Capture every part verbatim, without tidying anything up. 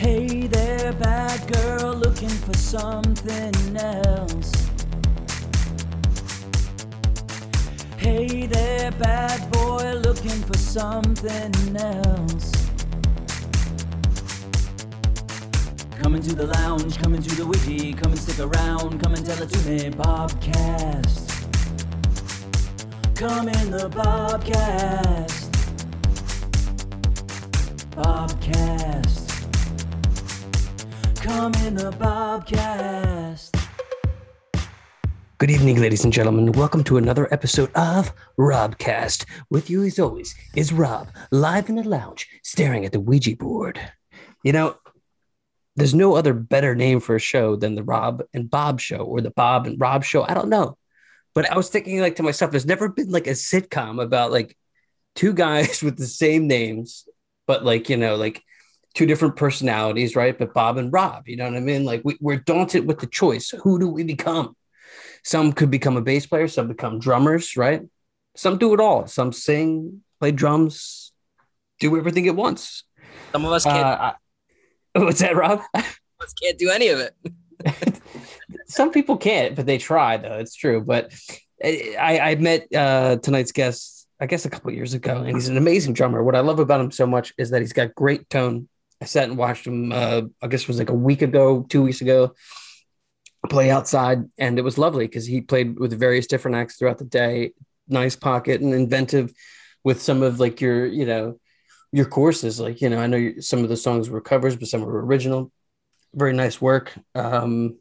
Hey there, bad girl, looking for something else. Hey there, bad boy, looking for something else. Come into the lounge, come into the wiki, come and stick around, come and tell it to me, Bobcast. Come in the Bobcast. Bobcast. Come in the Bobcast. Good evening, ladies and gentlemen. Welcome to another episode of Robcast. With you, as always, is Rob, live in the lounge, staring at the Ouija board. You know, there's no other better name for a show than the Rob and Bob show or the Bob and Rob show. I don't know. But I was thinking, like, to myself, there's never been, like, a sitcom about, like, two guys with the same names, but, like, you know, like, two different personalities, right? But Bob and Rob, you know what I mean? Like, we, we're daunted with the choice. Who do we become? Some could become a bass player. Some become drummers, right? Some do it all. Some sing, play drums, do everything at once. Some of us can't. Uh, I, what's that, Rob? Some of us can't do any of it. Some people can't, but they try, though. It's true. But I, I met uh, tonight's guest, I guess, a couple of years ago, and he's an amazing drummer. What I love about him so much is that he's got great tone. I sat and watched him, uh, I guess it was like a week ago, two weeks ago, play outside. And it was lovely because he played with various different acts throughout the day. Nice pocket and inventive with some of, like, your, you know, your courses. Like, you know, I know some of the songs were covers, but some were original. Very nice work. Um,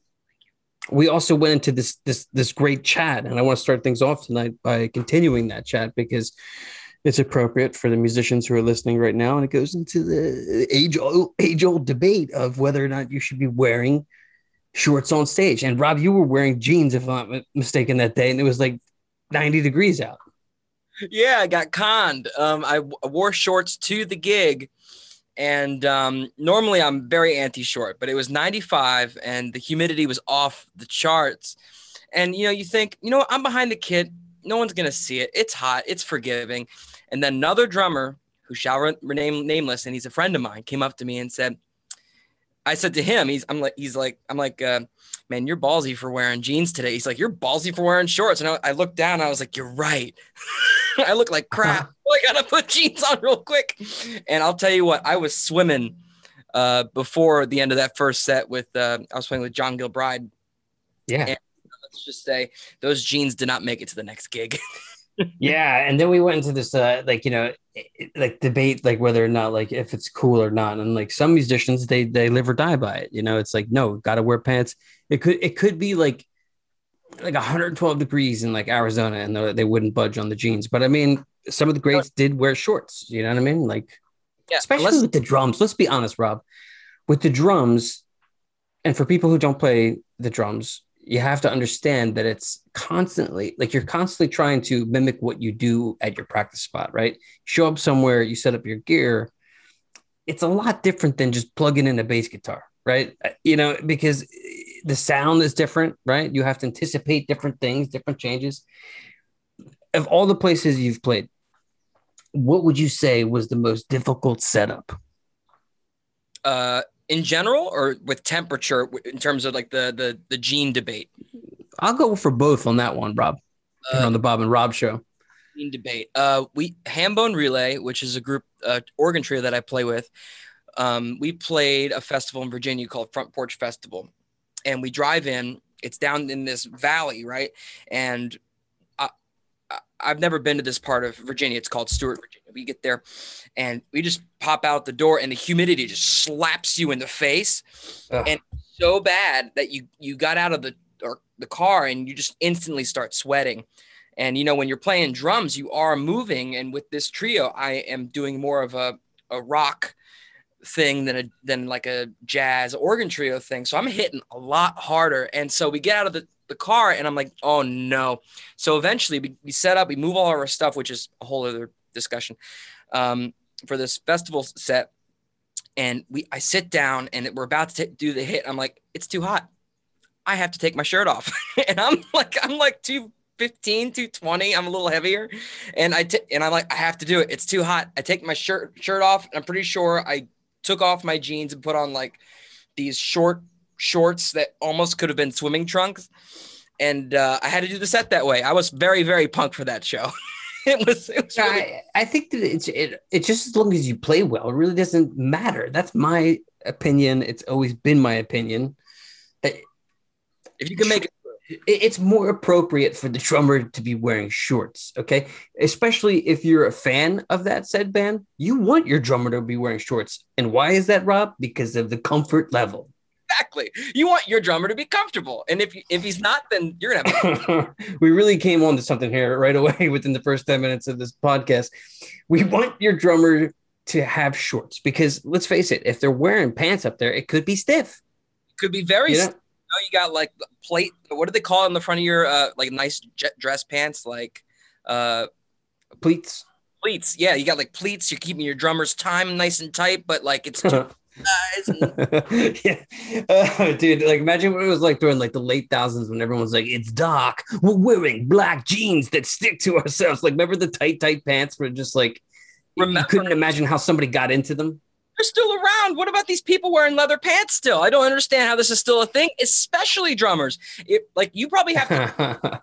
We also went into this this this great chat, and I want to start things off tonight by continuing that chat because it's appropriate for the musicians who are listening right now, and it goes into the age old, age old debate of whether or not you should be wearing shorts on stage. And Rob, you were wearing jeans, if I'm not mistaken, that day, and it was like ninety degrees out. Yeah, I got conned. Um, I w- wore shorts to the gig. And um, normally I'm very anti-short, but it was ninety-five and the humidity was off the charts. And, you know, you think, you know what? I'm behind the kit. No one's going to see it. It's hot. It's forgiving. And then another drummer who shall remain nameless, and he's a friend of mine, came up to me and said, I said to him, he's, I'm like, he's like, I'm like, uh, man, you're ballsy for wearing jeans today. He's like, you're ballsy for wearing shorts. And I, I looked down and I was like, you're right. I look like crap. I gotta put jeans on real quick. And I'll tell you what, I was swimming uh, before the end of that first set with, uh, I was playing with John Gilbride. Yeah. And let's just say those jeans did not make it to the next gig. Yeah. And then we went into this, uh, like, you know, like debate, like whether or not, like if it's cool or not. And like some musicians, they, they live or die by it. You know, it's like, no, gotta wear pants. It could, it could be like, like one hundred twelve degrees in like Arizona and they wouldn't budge on the jeans. But I mean, some of the greats did wear shorts. You know what I mean? Like, yeah, especially with the drums. Let's be honest, Rob, with the drums. And for people who don't play the drums, you have to understand that it's constantly like you're constantly trying to mimic what you do at your practice spot, right? Show up somewhere, you set up your gear. It's a lot different than just plugging in a bass guitar, right? You know, because the sound is different, right? You have to anticipate different things, different changes. Of all the places you've played, what would you say was the most difficult setup? Uh, in general, or with temperature, in terms of like the the the gene debate? I'll go for both on that one, Rob. Uh, on the Bob and Rob show. Gene debate. Uh, we Hambone Relay, which is a group uh, organ trio that I play with. Um, we played a festival in Virginia called Front Porch Festival, and we drive in. It's down in this valley, right? And I've never been to this part of Virginia. It's called Stewart, Virginia. We get there and we just pop out the door and the humidity just slaps you in the face. Ugh. And so bad that you, you got out of the, or the car and you just instantly start sweating. And, you know, when you're playing drums, you are moving. And with this trio, I am doing more of a, a rock thing than a, than like a jazz organ trio thing. So I'm hitting a lot harder. And so we get out of the, the car and I'm like, oh no. So eventually we, we set up, we move all our stuff, which is a whole other discussion um, for this festival set. And we, I sit down and we're about to t- do the hit. I'm like, it's too hot. I have to take my shirt off. And I'm like, I'm like two fifteen, two twenty. I'm a little heavier. And I, t- and I'm like, I have to do it. It's too hot. I take my shirt, shirt off. And I'm pretty sure I took off my jeans and put on like these short shorts that almost could have been swimming trunks. And uh, I had to do the set that way. I was very, very punk for that show. It was, it was yeah, really- I, I think that it's it, it's just as long as you play well, it really doesn't matter. That's my opinion. It's always been my opinion. If you can make it, it's more appropriate for the drummer to be wearing shorts, okay? Especially if you're a fan of that said band, you want your drummer to be wearing shorts. And why is that, Rob? Because of the comfort level. Exactly. You want your drummer to be comfortable. And if if he's not, then you're going to have We really came on to something here right away within the first ten minutes of this podcast. We want your drummer to have shorts because, let's face it, if they're wearing pants up there, it could be stiff. It could be very you know? stiff. You got, like, plate. What do they call it in the front of your, uh, like, nice jet dress pants? Like, uh, pleats. Pleats. Yeah, you got, like, pleats. You're keeping your drummer's time nice and tight, but, like, it's too- yeah, uh, dude. Like, imagine what it was like during like the late thousands when everyone's like, "It's dark. We're wearing black jeans that stick to ourselves." Like, remember the tight, tight pants were just like. Remember, you couldn't imagine how somebody got into them. They're still around. What about these people wearing leather pants still? I don't understand how this is still a thing, especially drummers. It, like, you probably have to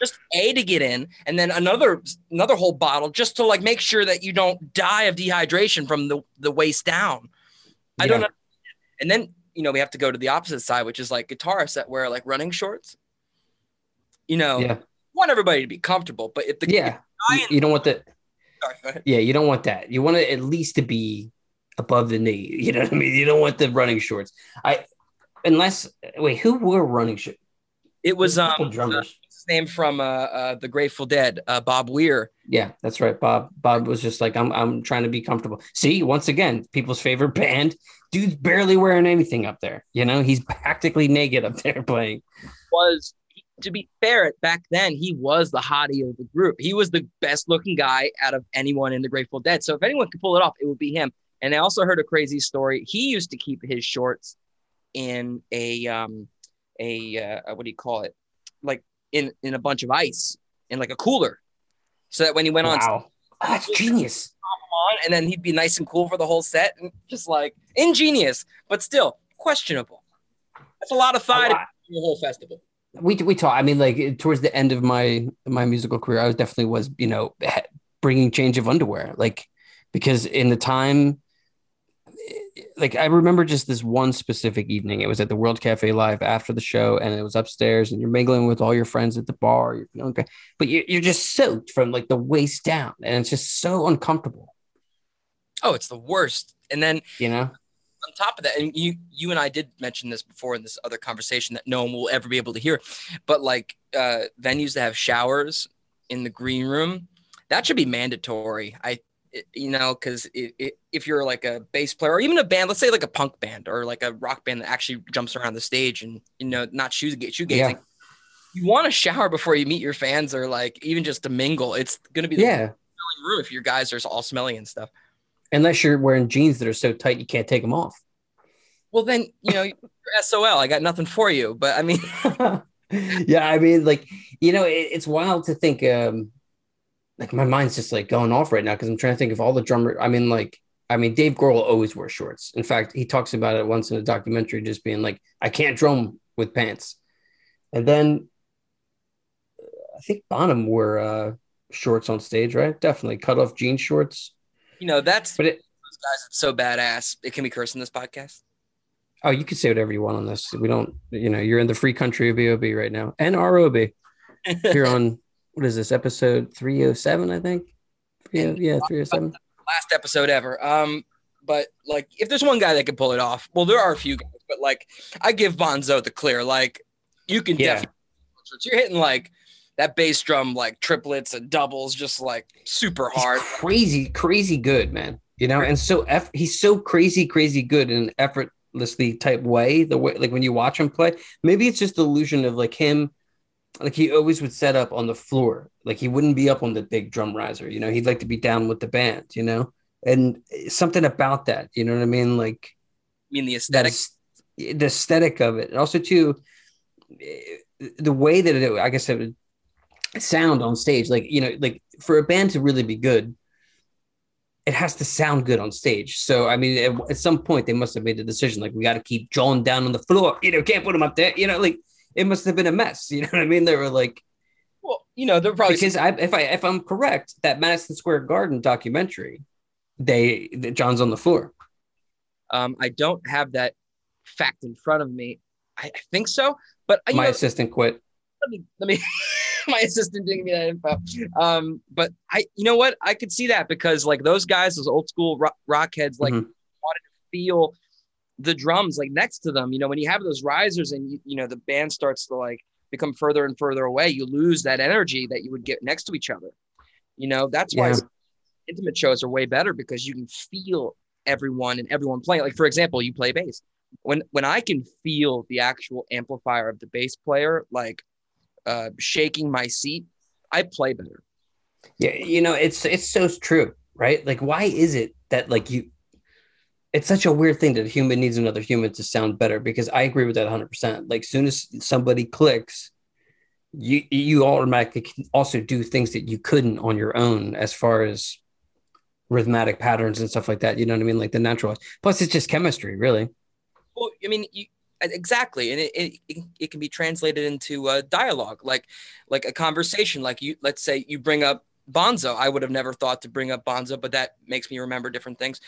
just a to get in, and then another another whole bottle just to like make sure that you don't die of dehydration from the the waist down. I yeah. don't know. And then, you know, we have to go to the opposite side, which is like guitarists that wear like running shorts. You know, yeah. you want everybody to be comfortable, but if the yeah, you, you don't want that. Sorry, go ahead. Yeah, you don't want that. You want it at least to be above the knee. You know what I mean? You don't want the running shorts. I unless wait, who wore running shorts? It was um uh, his name from uh, uh the Grateful Dead, uh, Bob Weir. Yeah, that's right. Bob Bob was just like, I'm I'm trying to be comfortable. See, once again, people's favorite band. Dude's barely wearing anything up there. You know, he's practically naked up there playing. Was to be fair, back then he was the hottie of the group. He was the best looking guy out of anyone in the Grateful Dead. So if anyone could pull it off, it would be him. And I also heard a crazy story. He used to keep his shorts in a um a uh, what do you call it? Like in in a bunch of ice in like a cooler. So that when he went wow. on, oh, that's genius. On, and then he'd be nice and cool for the whole set, and just like ingenious, but still questionable. That's a lot of thigh to the whole festival. We we talk. I mean, like towards the end of my my musical career, I was definitely was you know bringing change of underwear, like because in the time, like I remember just this one specific evening. It was at the World Cafe Live after the show, and it was upstairs, and you're mingling with all your friends at the bar. You're feeling great, but you're you're just soaked from like the waist down, and it's just so uncomfortable. Oh, it's the worst. And then you know, on top of that, and you you and I did mention this before in this other conversation that no one will ever be able to hear, but like uh, venues that have showers in the green room, that should be mandatory. I. You know, because if you're like a bass player or even a band, let's say like a punk band or like a rock band that actually jumps around the stage and, you know, not shoegazing, yeah. you want to shower before you meet your fans or like even just to mingle. It's going to be the yeah. smelling room if your guys are all smelly and stuff. Unless you're wearing jeans that are so tight you can't take them off. Well, then, you know, you're S O L. I got nothing for you. But I mean. yeah, I mean, like, you know, it, it's wild to think. Um, Like my mind's just like going off right now because I'm trying to think of all the drummer. I mean, like, I mean, Dave Grohl always wore shorts. In fact, he talks about it once in a documentary, just being like, I can't drum with pants. And then I think Bonham wore uh, shorts on stage, right? Definitely cut off jean shorts. You know, that's but it, those guys. It's so badass. It can be cursed in this podcast. Oh, you can say whatever you want on this. We don't, you know, you're in the free country of B O B right now and R O B here on. What is this, episode three oh seven, I think? Yeah, yeah, three oh seven. Last episode ever. Um, But, like, if there's one guy that can pull it off, well, there are a few guys, but, like, I give Bonzo the clear. Like, you can yeah. definitely – you're hitting, like, that bass drum, like, triplets and doubles just, like, super hard. He's crazy, crazy good, man. You know, and so eff- he's so crazy, crazy good in an effortlessly type way, the way, like, when you watch him play. Maybe it's just the illusion of, like, him – like he always would set up on the floor. Like he wouldn't be up on the big drum riser, you know, he'd like to be down with the band, you know, and something about that, you know what I mean? Like, I mean the aesthetic, the aesthetic of it. And also too, the way that it, I guess it would sound on stage, like, you know, like for a band to really be good, it has to sound good on stage. So, I mean, at, at some point they must have made the decision, like, we got to keep John down on the floor, you know, can't put him up there, you know, like, it must have been a mess. You know what I mean? They were like, well, you know, they're probably, because I, if I, if I'm correct, that Madison Square Garden documentary, they, the, John's on the floor. Um, I don't have that fact in front of me. I, I think so, but you my know, assistant quit. Let me, let me, my assistant didn't give me that info. Um, but I, you know what? I could see that, because like those guys, those old school rock, rock heads, like, mm-hmm. wanted to feel the drums like next to them. You know, when you have those risers and you, you know, the band starts to like become further and further away, you lose that energy that you would get next to each other. You know, that's why yeah. intimate shows are way better, because you can feel everyone and everyone playing. Like, for example, you play bass. When when I can feel the actual amplifier of the bass player, like uh, shaking my seat, I play better. Yeah, you know, it's it's so true, right? Like, why is it that like you? It's such a weird thing that a human needs another human to sound better, because I agree with that one hundred percent. Like, soon as somebody clicks, you you automatically can also do things that you couldn't on your own, as far as rhythmic patterns and stuff like that. You know what I mean? Like the natural. Plus, it's just chemistry, really. Well, I mean, you, exactly, and it, it it can be translated into a dialogue, like like a conversation. Like you, let's say you bring up Bonzo. I would have never thought to bring up Bonzo, but that makes me remember different things.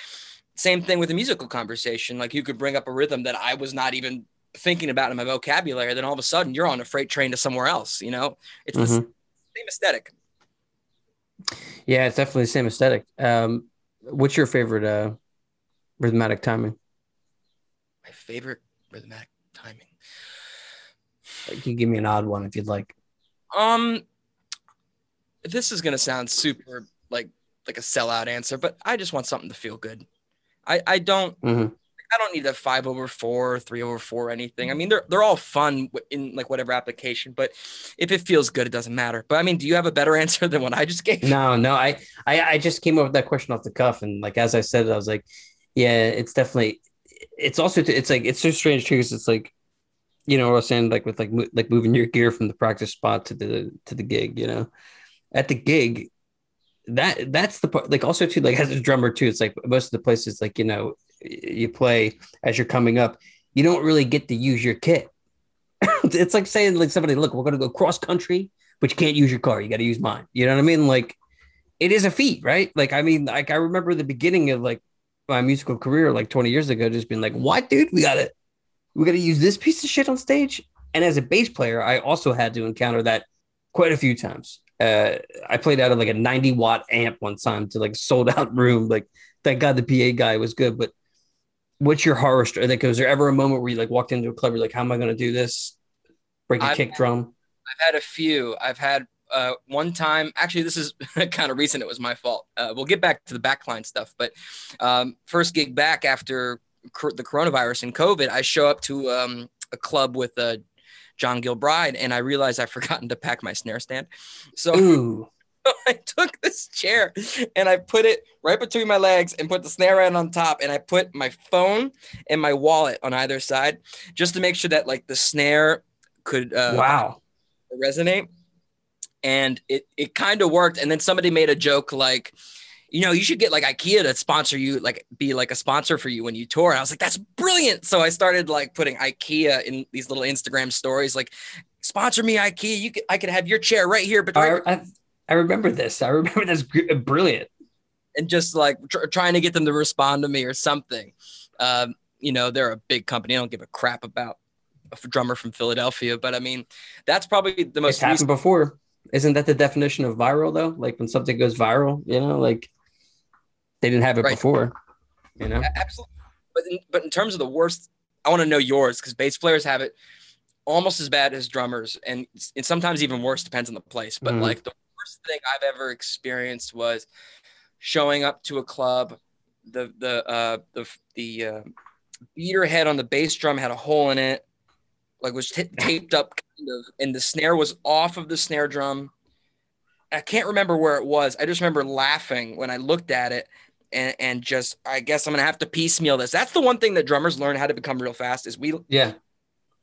Same thing with a musical conversation. Like you could bring up a rhythm that I was not even thinking about in my vocabulary. Then all of a sudden you're on a freight train to somewhere else. You know, it's mm-hmm. the same aesthetic. Yeah, it's definitely the same aesthetic. Um, what's your favorite uh, rhythmic timing? My favorite rhythmic timing. You can give me an odd one if you'd like. Um, this is going to sound super like, like a sellout answer, but I just want something to feel good. I, I don't mm-hmm. I don't need a five over four, three over four, or anything. I mean, they're they're all fun in like whatever application, but if it feels good, it doesn't matter. But I mean, do you have a better answer than what I just gave? No, no, I I, I just came up with that question off the cuff, and like as I said, I was like, yeah, it's definitely. It's also it's like it's so strange too, because it's like, you know, what I was saying like with like mo- like moving your gear from the practice spot to the to the gig, you know, at the gig. That that's the part, like also too, like as a drummer too, it's like most of the places, like, you know, you play as you're coming up, you don't really get to use your kit. It's like saying like somebody, look, we're going to go cross country, but you can't use your car. You got to use mine. You know what I mean? Like it is a feat, right? Like, I mean, like I remember the beginning of like my musical career, like twenty years ago, just being like, what, dude, we got to, we got to use this piece of shit on stage. And as a bass player, I also had to encounter that quite a few times. Uh, I played out of like a ninety watt amp one time to like sold out room. Like, thank God the P A guy was good. But what's your horror story? Like, was there ever a moment where you like walked into a club, you're like, how am I going to do this? Break a I've kick had, drum. I've had a few. I've had uh, one time, actually, this is kind of recent. It was my fault. Uh, we'll get back to the backline stuff, but um, first gig back after cr- the coronavirus and COVID, I show up to um, a club with a John Gilbride, and I realized I've forgotten to pack my snare stand. So Ooh. I took this chair and I put it right between my legs and put the snare end on top, and I put my phone and my wallet on either side just to make sure that like the snare could uh, wow. resonate. And it, it kind of worked. And then somebody made a joke like, you know, you should get like IKEA to sponsor you, like be like a sponsor for you when you tour. And I was like, that's brilliant. So I started like putting IKEA in these little Instagram stories, like sponsor me IKEA. You could, I could have your chair right here. But I, I, I remember this. I remember that's brilliant. And just like tr- trying to get them to respond to me or something. Um, you know, they're a big company. I don't give a crap about a drummer from Philadelphia, but I mean, that's probably the most. It's recent- happened before. Isn't that the definition of viral though? Like when something goes viral, you know, like. They didn't have it right. before, you know? Yeah, absolutely. But in, but in terms of the worst, I want to know yours, because bass players have it almost as bad as drummers, and, and sometimes even worse, depends on the place. But mm. like the worst thing I've ever experienced was showing up to a club, the the uh, the the uh, beater head on the bass drum had a hole in it, like was t- taped up kind of, and the snare was off of the snare drum. I can't remember where it was. I just remember laughing when I looked at it. And, and just, I guess I'm going to have to piecemeal this. That's the one thing that drummers learn how to become real fast is we yeah.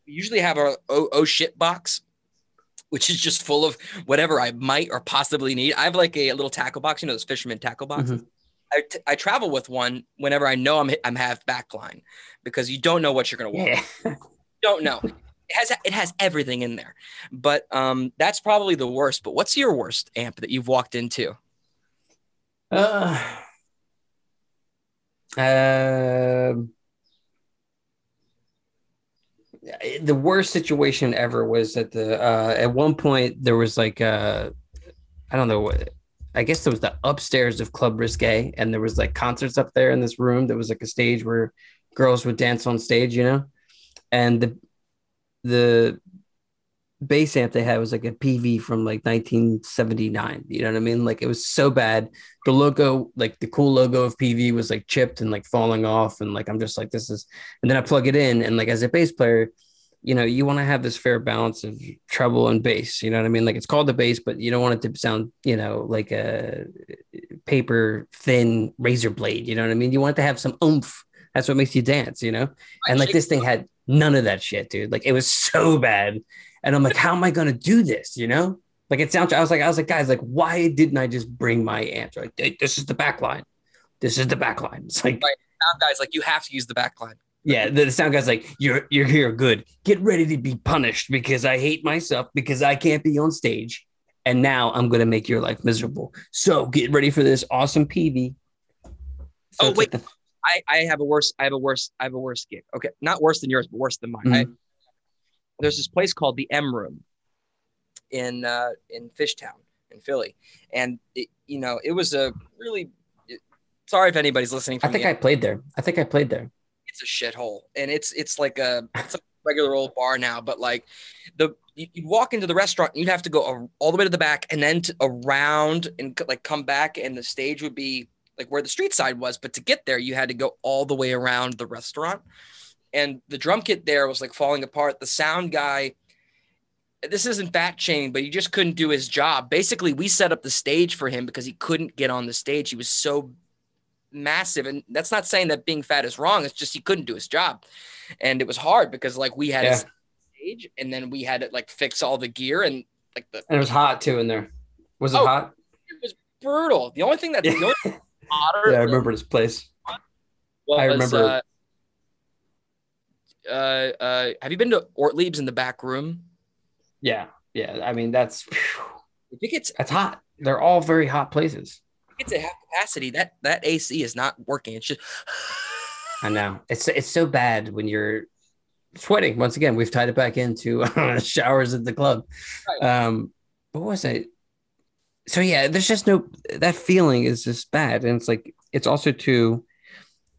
usually have our oh, oh shit box, which is just full of whatever I might or possibly need. I have like a, a little tackle box, you know, those fisherman tackle boxes. Mm-hmm. I, t- I travel with one whenever I know I'm I'm half backline, because you don't know what you're going to walk. Yeah. You don't know. It has it has everything in there. But um, that's probably the worst. But what's your worst amp that you've walked into? Uh, uh, the worst situation ever was at the uh, at one point there was like a, I don't know what. I guess there was the upstairs of Club Risque, and there was like concerts up there in this room. There was like a stage where girls would dance on stage, you know? And the the bass amp they had was like a P V from like nineteen seventy-nine. You know what I mean? Like, it was so bad. The logo, like the cool logo of P V was like chipped and like falling off. And like, I'm just like, this is, and then I plug it in. And like, as a bass player, you know, you want to have this fair balance of treble and bass. You know what I mean? Like, it's called the bass, but you don't want it to sound, you know, like a paper thin razor blade. You know what I mean? You want it to have some oomph. That's what makes you dance, you know? And like, this thing had none of that shit, dude. Like, it was so bad. And I'm like, how am I going to do this? You know, like, it sounds, I was like, I was like, guys, like, why didn't I just bring my amp? Like, hey, this is the back line. This is the back line. It's like, right. Sound guys, like, you have to use the back line. Yeah, the sound guy's like, you're you're here, good. Get ready to be punished, because I hate myself because I can't be on stage. And now I'm going to make your life miserable. So get ready for this awesome P V. So oh, wait, the- I, I have a worse, I have a worse, I have a worse gig. Okay, not worse than yours, but worse than mine. Mm-hmm. I, there's this place called the M Room in, uh, in Fishtown in Philly. And, it, you know, it was a really, it, sorry if anybody's listening. From I think I M- played there. I think I played there. It's a shithole, and it's it's like a, it's a regular old bar now. But like, the you'd walk into the restaurant, and you'd have to go all the way to the back, and then to, around and like come back, and the stage would be like where the street side was. But to get there, you had to go all the way around the restaurant, and the drum kit there was like falling apart. The sound guy, this isn't fat shaming, but he just couldn't do his job. Basically, we set up the stage for him because he couldn't get on the stage. He was so massive, and that's not saying that being fat is wrong, it's just he couldn't do his job, and it was hard because like we had yeah. his stage, and then we had to like fix all the gear, and like the and it was hot too in there. Was it oh, hot? It was brutal. The only thing that yeah. the only hotter yeah, I remember this place. Was, I remember. Uh, uh, uh, have you been to Ortlieb's in the back room? Yeah, yeah. I mean, that's. I think it's that's hot. They're all very hot places. It's at half capacity. That that A C is not working. It's just I know. It's it's so bad when you're sweating. Once again, we've tied it back into uh, showers at the club. Right. Um, what was I? So yeah, there's just no that feeling is just bad, and it's like it's also too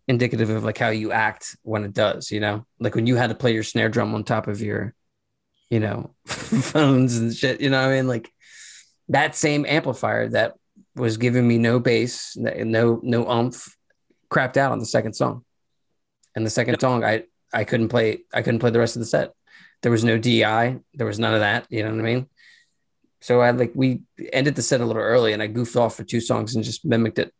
indicative of like how you act when it does. You know, like when you had to play your snare drum on top of your, you know, phones and shit. You know what I mean? Like that same amplifier that was giving me no bass, no no umph, crapped out on the second song. And the second no. song, I, I couldn't play I couldn't play the rest of the set. There was no D I, there was none of that, you know what I mean? So I like we ended the set a little early, and I goofed off for two songs and just mimicked it.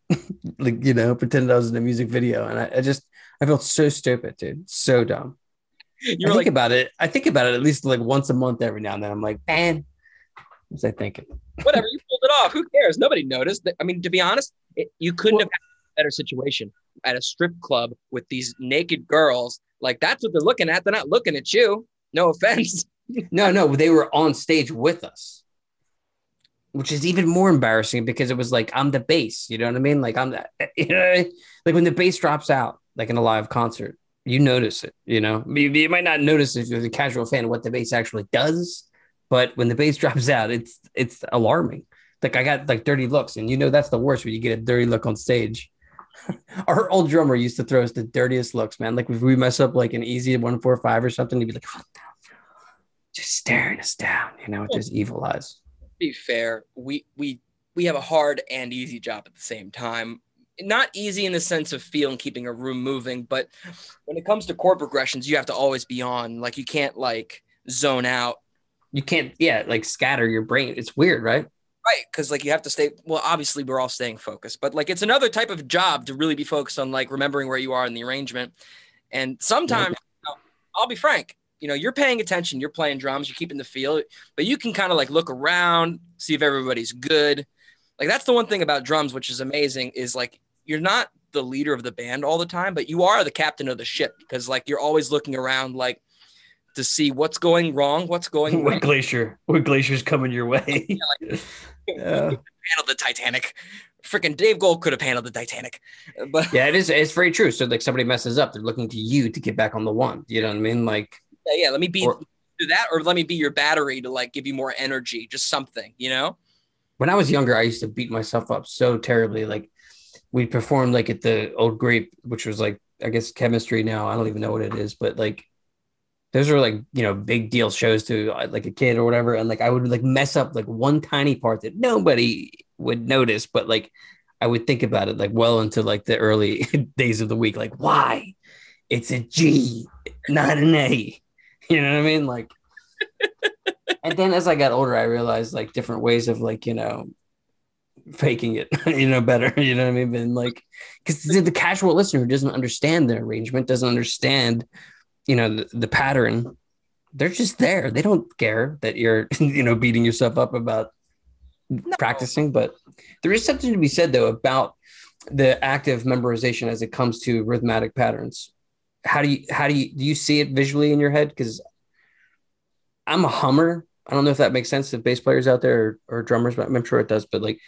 Like, you know, pretended I was in a music video. And I, I just I felt so stupid, dude. So dumb. You were I like, think about it. I think about it at least like once a month every now and then. I'm like, man, what was I thinking? Whatever, you pulled it off. Who cares? Nobody noticed. I mean, to be honest, it, you couldn't well, have had a better situation at a strip club with these naked girls. Like, that's what they're looking at. They're not looking at you. No offense. No, no. They were on stage with us, which is even more embarrassing because it was like, I'm the bass. You know what I mean? Like, I'm the, you know what I mean? Like when the bass drops out, like in a live concert, you notice it, you know? You, you might not notice if you're the casual fan of what the bass actually does. But when the bass drops out, it's it's alarming. Like I got like dirty looks, and you know that's the worst when you get a dirty look on stage. Our old drummer used to throw us the dirtiest looks, man. Like if we mess up like an easy one four five or something, he'd be like, "What the hell?" Just staring us down, you know, with his evil eyes. To be fair, we we we have a hard and easy job at the same time. Not easy in the sense of feel and keeping a room moving, but when it comes to chord progressions, you have to always be on. Like you can't like zone out. You can't, yeah, like scatter your brain. It's weird, right? Right, because like you have to stay, well, obviously we're all staying focused, but like it's another type of job to really be focused on like remembering where you are in the arrangement. And sometimes, yeah. you know, I'll be frank, you know, you're paying attention, you're playing drums, you're keeping the feel, but you can kind of like look around, see if everybody's good. Like that's the one thing about drums, which is amazing, is like you're not the leader of the band all the time, but you are the captain of the ship, because like you're always looking around like to see what's going wrong, what's going what wrong. glacier what glacier's coming your way. Yeah, like, yeah. Handle the Titanic. Freaking Dave Gold could have handled the Titanic. But yeah, it is, it's very true. So like somebody messes up, they're looking to you to get back on the one. You know what I mean? Like yeah, yeah, let me be or, do that, or let me be your battery to like give you more energy, just something, you know? When I was younger, I used to beat myself up so terribly. Like we performed like at the Old Grape, which was like, I guess Chemistry now. I don't even know what it is, but like those are like, you know, big deal shows to like a kid or whatever. And like, I would like mess up like one tiny part that nobody would notice, but like, I would think about it like well into like the early days of the week. Like why? It's a G, not an A. You know what I mean? Like, and then as I got older, I realized like different ways of like, you know, faking it, you know, better, you know what I mean? And like, cause the casual listener who doesn't understand the arrangement, doesn't understand, you know, the, the pattern, they're just there. They don't care that you're, you know, beating yourself up about no. practicing. But there is something to be said, though, about the act of memorization as it comes to rhythmic patterns. How do you, how do you, do you see it visually in your head? Because I'm a hummer. I don't know if that makes sense to bass players out there or, or drummers, but I'm sure it does. But like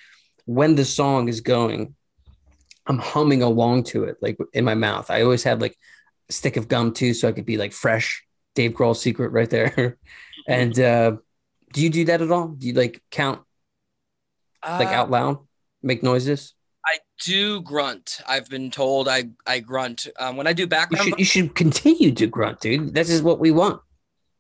when the song is going, I'm humming along to it, like in my mouth. I always have like stick of gum too, so I could be like fresh. Dave Grohl secret right there. And uh do you do that at all? Do you like count like uh, out loud, make noises? I do grunt. I've been told I I grunt um, when I do background. You should, you should continue to grunt, dude. This is what we want.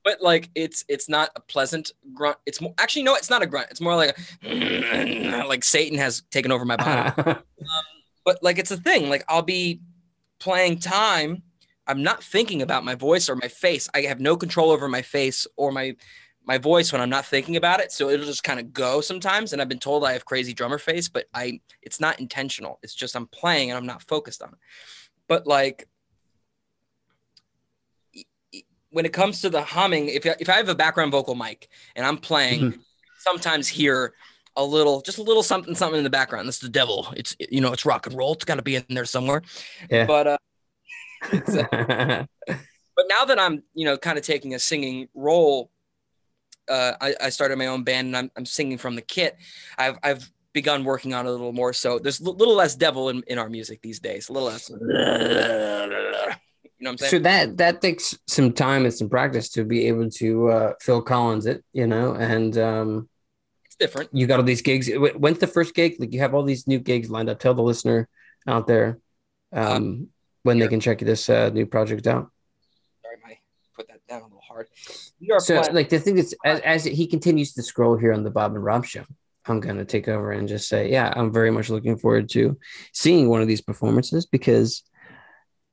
But like it's it's not a pleasant grunt. It's more, actually no, it's not a grunt. It's more like a, like Satan has taken over my body. um, but like it's a thing. Like I'll be playing time. I'm not thinking about my voice or my face. I have no control over my face or my my voice when I'm not thinking about it. So it'll just kind of go sometimes. And I've been told I have crazy drummer face, but I it's not intentional. It's just I'm playing and I'm not focused on it. But like when it comes to the humming, if if I have a background vocal mic and I'm playing, mm-hmm. sometimes hear a little, just a little something, something in the background. That's the devil. It's, you know, it's rock and roll. It's got to be in there somewhere. Yeah. But uh, but now that I'm, you know, kind of taking a singing role, uh, I, I started my own band and I'm, I'm singing from the kit. I've I've begun working on it a little more. So there's a little less devil in, in our music these days. A little less. You know what I'm saying? So that that takes some time and some practice to be able to uh, Phil Collins it, you know, and um, it's different. You got all these gigs. When's the first gig? Like you have all these new gigs lined up. Tell the listener out there. Um, um when they can check this uh, new project out. Sorry, I put that down a little hard. So playing. Like the thing is, as, as he continues to scroll here on the Bob and Rob show, I'm going to take over and just say, yeah, I'm very much looking forward to seeing one of these performances because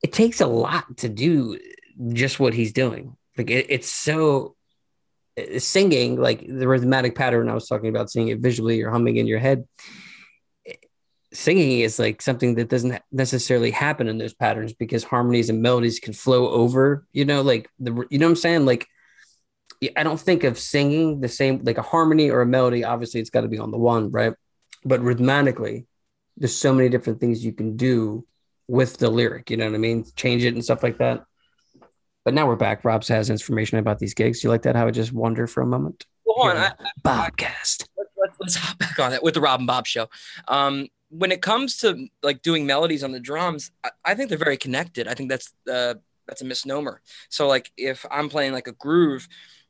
it takes a lot to do just what he's doing. Like it, it's so singing, like the rhythmic pattern I was talking about, seeing it visually or humming in your head. Singing is like something that doesn't necessarily happen in those patterns because harmonies and melodies can flow over, you know, like the, you know what I'm saying? Like, I don't think of singing the same, like a harmony or a melody, obviously it's got to be on the one, right? But rhythmically, there's so many different things you can do with the lyric, you know what I mean? Change it and stuff like that. But now we're back. Rob's has information about these gigs. You like that? How I just wander for a moment? Well, hold on. Bobcast. Let's, let's hop back on it with the Rob and Bob show. Um, When it comes to like doing melodies on the drums, I, I think they're very connected. I think that's uh, that's a misnomer. So like if I'm playing like a groove,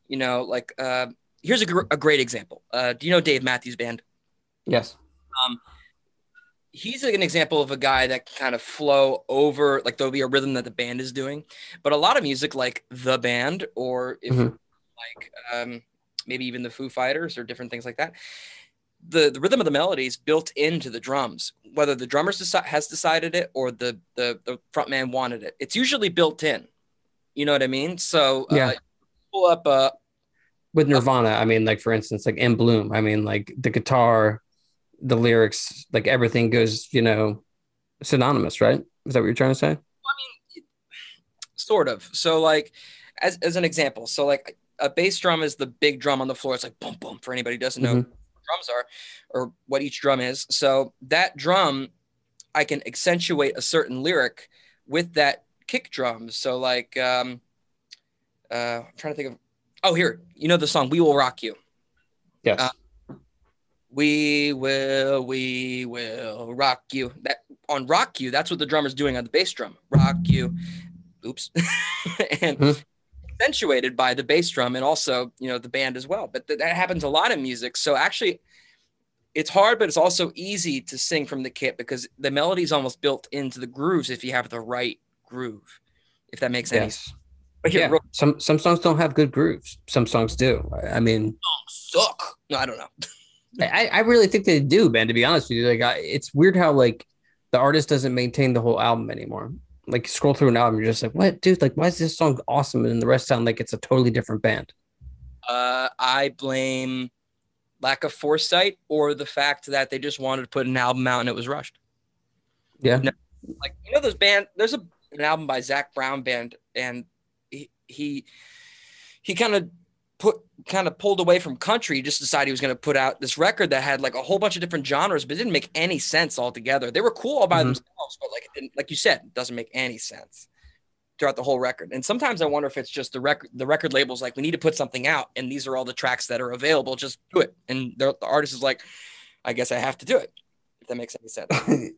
you know, like uh, here's a, gr a great example. Uh, do you know Dave Matthews Band? Yes. Um, he's like an example of a guy that can kind of flow over, like there'll be a rhythm that the band is doing. But a lot of music like the band or if mm-hmm. like um, maybe even the Foo Fighters or different things like that. The, the rhythm of the melody is built into the drums, whether the drummer has decided it or the, the, the front man wanted it. It's usually built in. You know what I mean? So yeah. uh, pull up uh, with Nirvana. Uh, I mean, like, for instance, like In Bloom. I mean, like the guitar, the lyrics, like everything goes, you know, synonymous, right? Is that what you're trying to say? I mean, sort of. So like as, as an example, so like a bass drum is the big drum on the floor. It's like boom, boom for anybody who doesn't know. Mm-hmm. Drums are or what each drum is. So that drum I can accentuate a certain lyric with that kick drum. So like, um, uh, I'm trying to think of, oh, here, you know the song, We Will Rock You. Yes. Uh, we will, we will rock you. That on Rock You, that's what the drummer's doing on the bass drum. Rock you. Oops. And mm-hmm. accentuated by the bass drum and also, you know, the band as well. But th- that happens a lot in music. So actually it's hard, but it's also easy to sing from the kit because the melody is almost built into the grooves if you have the right groove, if that makes yes. any sense. But here, yeah. real- some some songs don't have good grooves. Some songs do. I, I mean, songs suck. No, I don't know. I, I really think they do, man. To be honest with you, like I, it's weird how like the artist doesn't maintain the whole album anymore. Like scroll through an album, you're just like, what, dude? Like, why is this song awesome and the rest sound like it's a totally different band? Uh, I blame lack of foresight or the fact that they just wanted to put an album out and it was rushed. Yeah. No, like, you know, those band, there's a, an album by Zach Brown Band, and he, he, he kind of put, kind of pulled away from country. He just decided he was going to put out this record that had like a whole bunch of different genres, but it didn't make any sense altogether. They were cool all by mm-hmm. themselves, but like, it didn't, like you said, it doesn't make any sense throughout the whole record. And sometimes I wonder if it's just the record, the record label's like, we need to put something out. And these are all the tracks that are available. Just do it. And the artist is like, I guess I have to do it. If that makes any sense.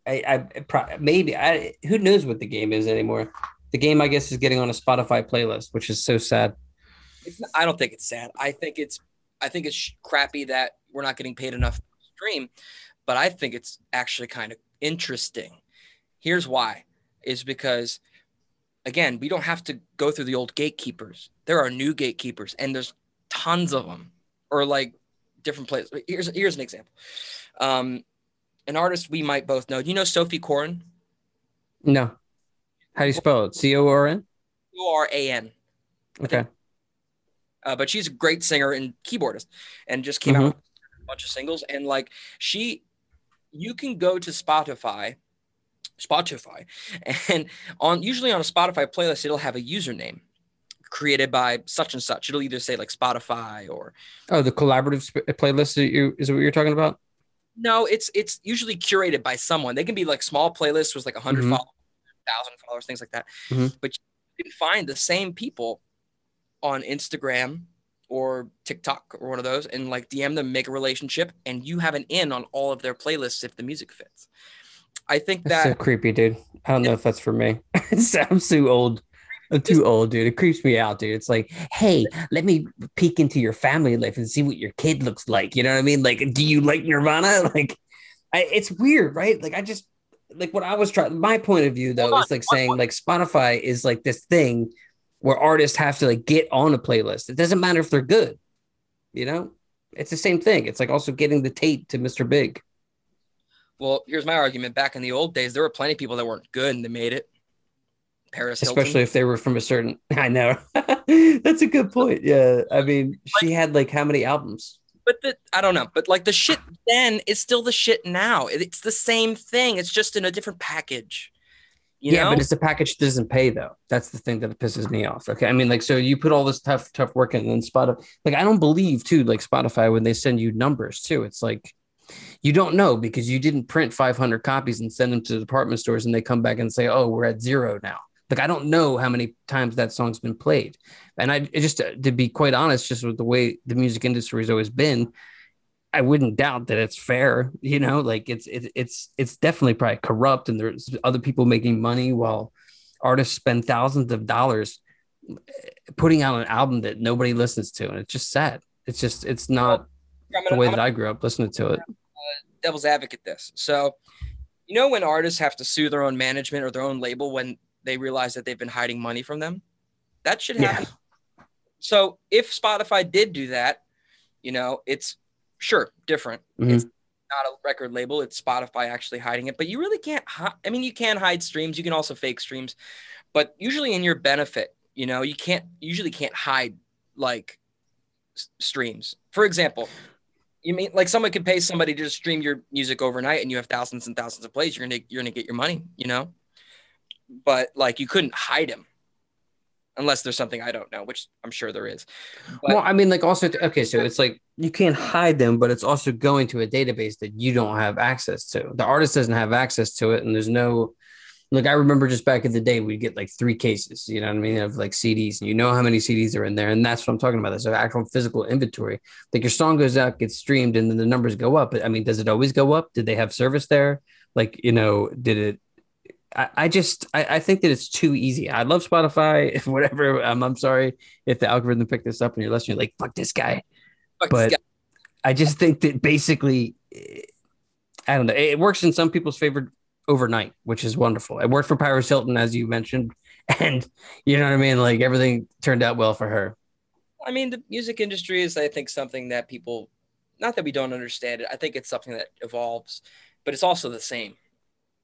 I, I pro- maybe I, who knows what the game is anymore. The game, I guess, is getting on a Spotify playlist, which is so sad. It's, I don't think it's sad. I think it's, I think it's crappy that we're not getting paid enough to stream, but I think it's actually kind of interesting. Here's why, is because again, we don't have to go through the old gatekeepers. There are new gatekeepers, and there's tons of them, or like different places. Here's here's an example. Um, an artist we might both know. Do you know Sophie Corrin? No. How do you spell it? C O R N? C O R A N. Okay. Uh, but she's a great singer and keyboardist, and just came mm-hmm. out with a bunch of singles. And like she, you can go to Spotify. Spotify and on usually on a Spotify playlist it'll have a username created by such and such. It'll either say like Spotify or oh the collaborative sp- playlist that you, is what you're talking about? No, it's it's usually curated by someone. They can be like small playlists with like one hundred mm-hmm. followers, one thousand followers, things like that. Mm-hmm. But you can find the same people on Instagram or TikTok or one of those and like D M them, make a relationship, and you have an in on all of their playlists if the music fits. I think that, that's so creepy, dude. I don't know if that's for me. I'm too old. I'm too old, dude. It creeps me out, dude. It's like, hey, let me peek into your family life and see what your kid looks like. You know what I mean? Like, do you like Nirvana? Like, I, it's weird, right? Like, I just like what I was trying. My point of view, though, is like saying like Spotify is like this thing where artists have to like get on a playlist. It doesn't matter if they're good. You know, it's the same thing. It's like also getting the tape to Mister Big. Well, here's my argument. Back in the old days, there were plenty of people that weren't good and they made it. Paris Hilton. Especially if they were from a certain... I know. That's a good point. Yeah. I mean, she had like how many albums? But the, I don't know. But like the shit then is still the shit now. It's the same thing. It's just in a different package. You yeah, know? But it's a package that doesn't pay though. That's the thing that pisses me off. Okay. I mean, like, so you put all this tough, tough work in and Spotify. Like, I don't believe too, like Spotify, when they send you numbers too, it's like, you don't know because you didn't print five hundred copies and send them to the department stores and they come back and say, oh, we're at zero now. Like, I don't know how many times that song's been played. And I just, to be quite honest, just with the way the music industry has always been, I wouldn't doubt that it's fair. You know, like it's, it, it's, it's definitely probably corrupt and there's other people making money while artists spend thousands of dollars putting out an album that nobody listens to. And it's just sad. It's just, it's not gonna, the way that I grew up listening to it. Devil's advocate this. So, you know, when artists have to sue their own management or their own label when they realize that they've been hiding money from them, that should happen. Yeah. So if Spotify did do that, you know, it's sure different. Mm-hmm. It's not a record label. It's Spotify actually hiding it, but you really can't, hi- I mean, you can hide streams. You can also fake streams, but usually in your benefit, you know, you can't usually can't hide like s- streams. For example, you mean like someone could pay somebody to just stream your music overnight and you have thousands and thousands of plays, you're going to, you're going to get your money, you know, but like you couldn't hide him. unless there's something I don't know, which I'm sure there is. But, well, I mean, like also, to, okay, so it's like you can't hide them, but it's also going to a database that you don't have access to. The artist doesn't have access to it, and there's no, like, I remember just back in the day, we'd get like three cases, you know what I mean, of like C Ds, and you know how many C Ds are in there, and that's what I'm talking about. There's an actual physical inventory. Like your song goes out, gets streamed, and then the numbers go up. I mean, does it always go up? Did they have service there? Like, you know, did it? I just, I think that it's too easy. I love Spotify, whatever. Um, I'm sorry if the algorithm picked this up and you're listening, you're like, fuck this guy. Fuck but this guy. I just think that basically, I don't know. It works in some people's favor overnight, which is wonderful. It worked for Paris Hilton, as you mentioned. And you know what I mean? Like everything turned out well for her. I mean, the music industry is, I think, something that people, not that we don't understand it. I think it's something that evolves, but it's also the same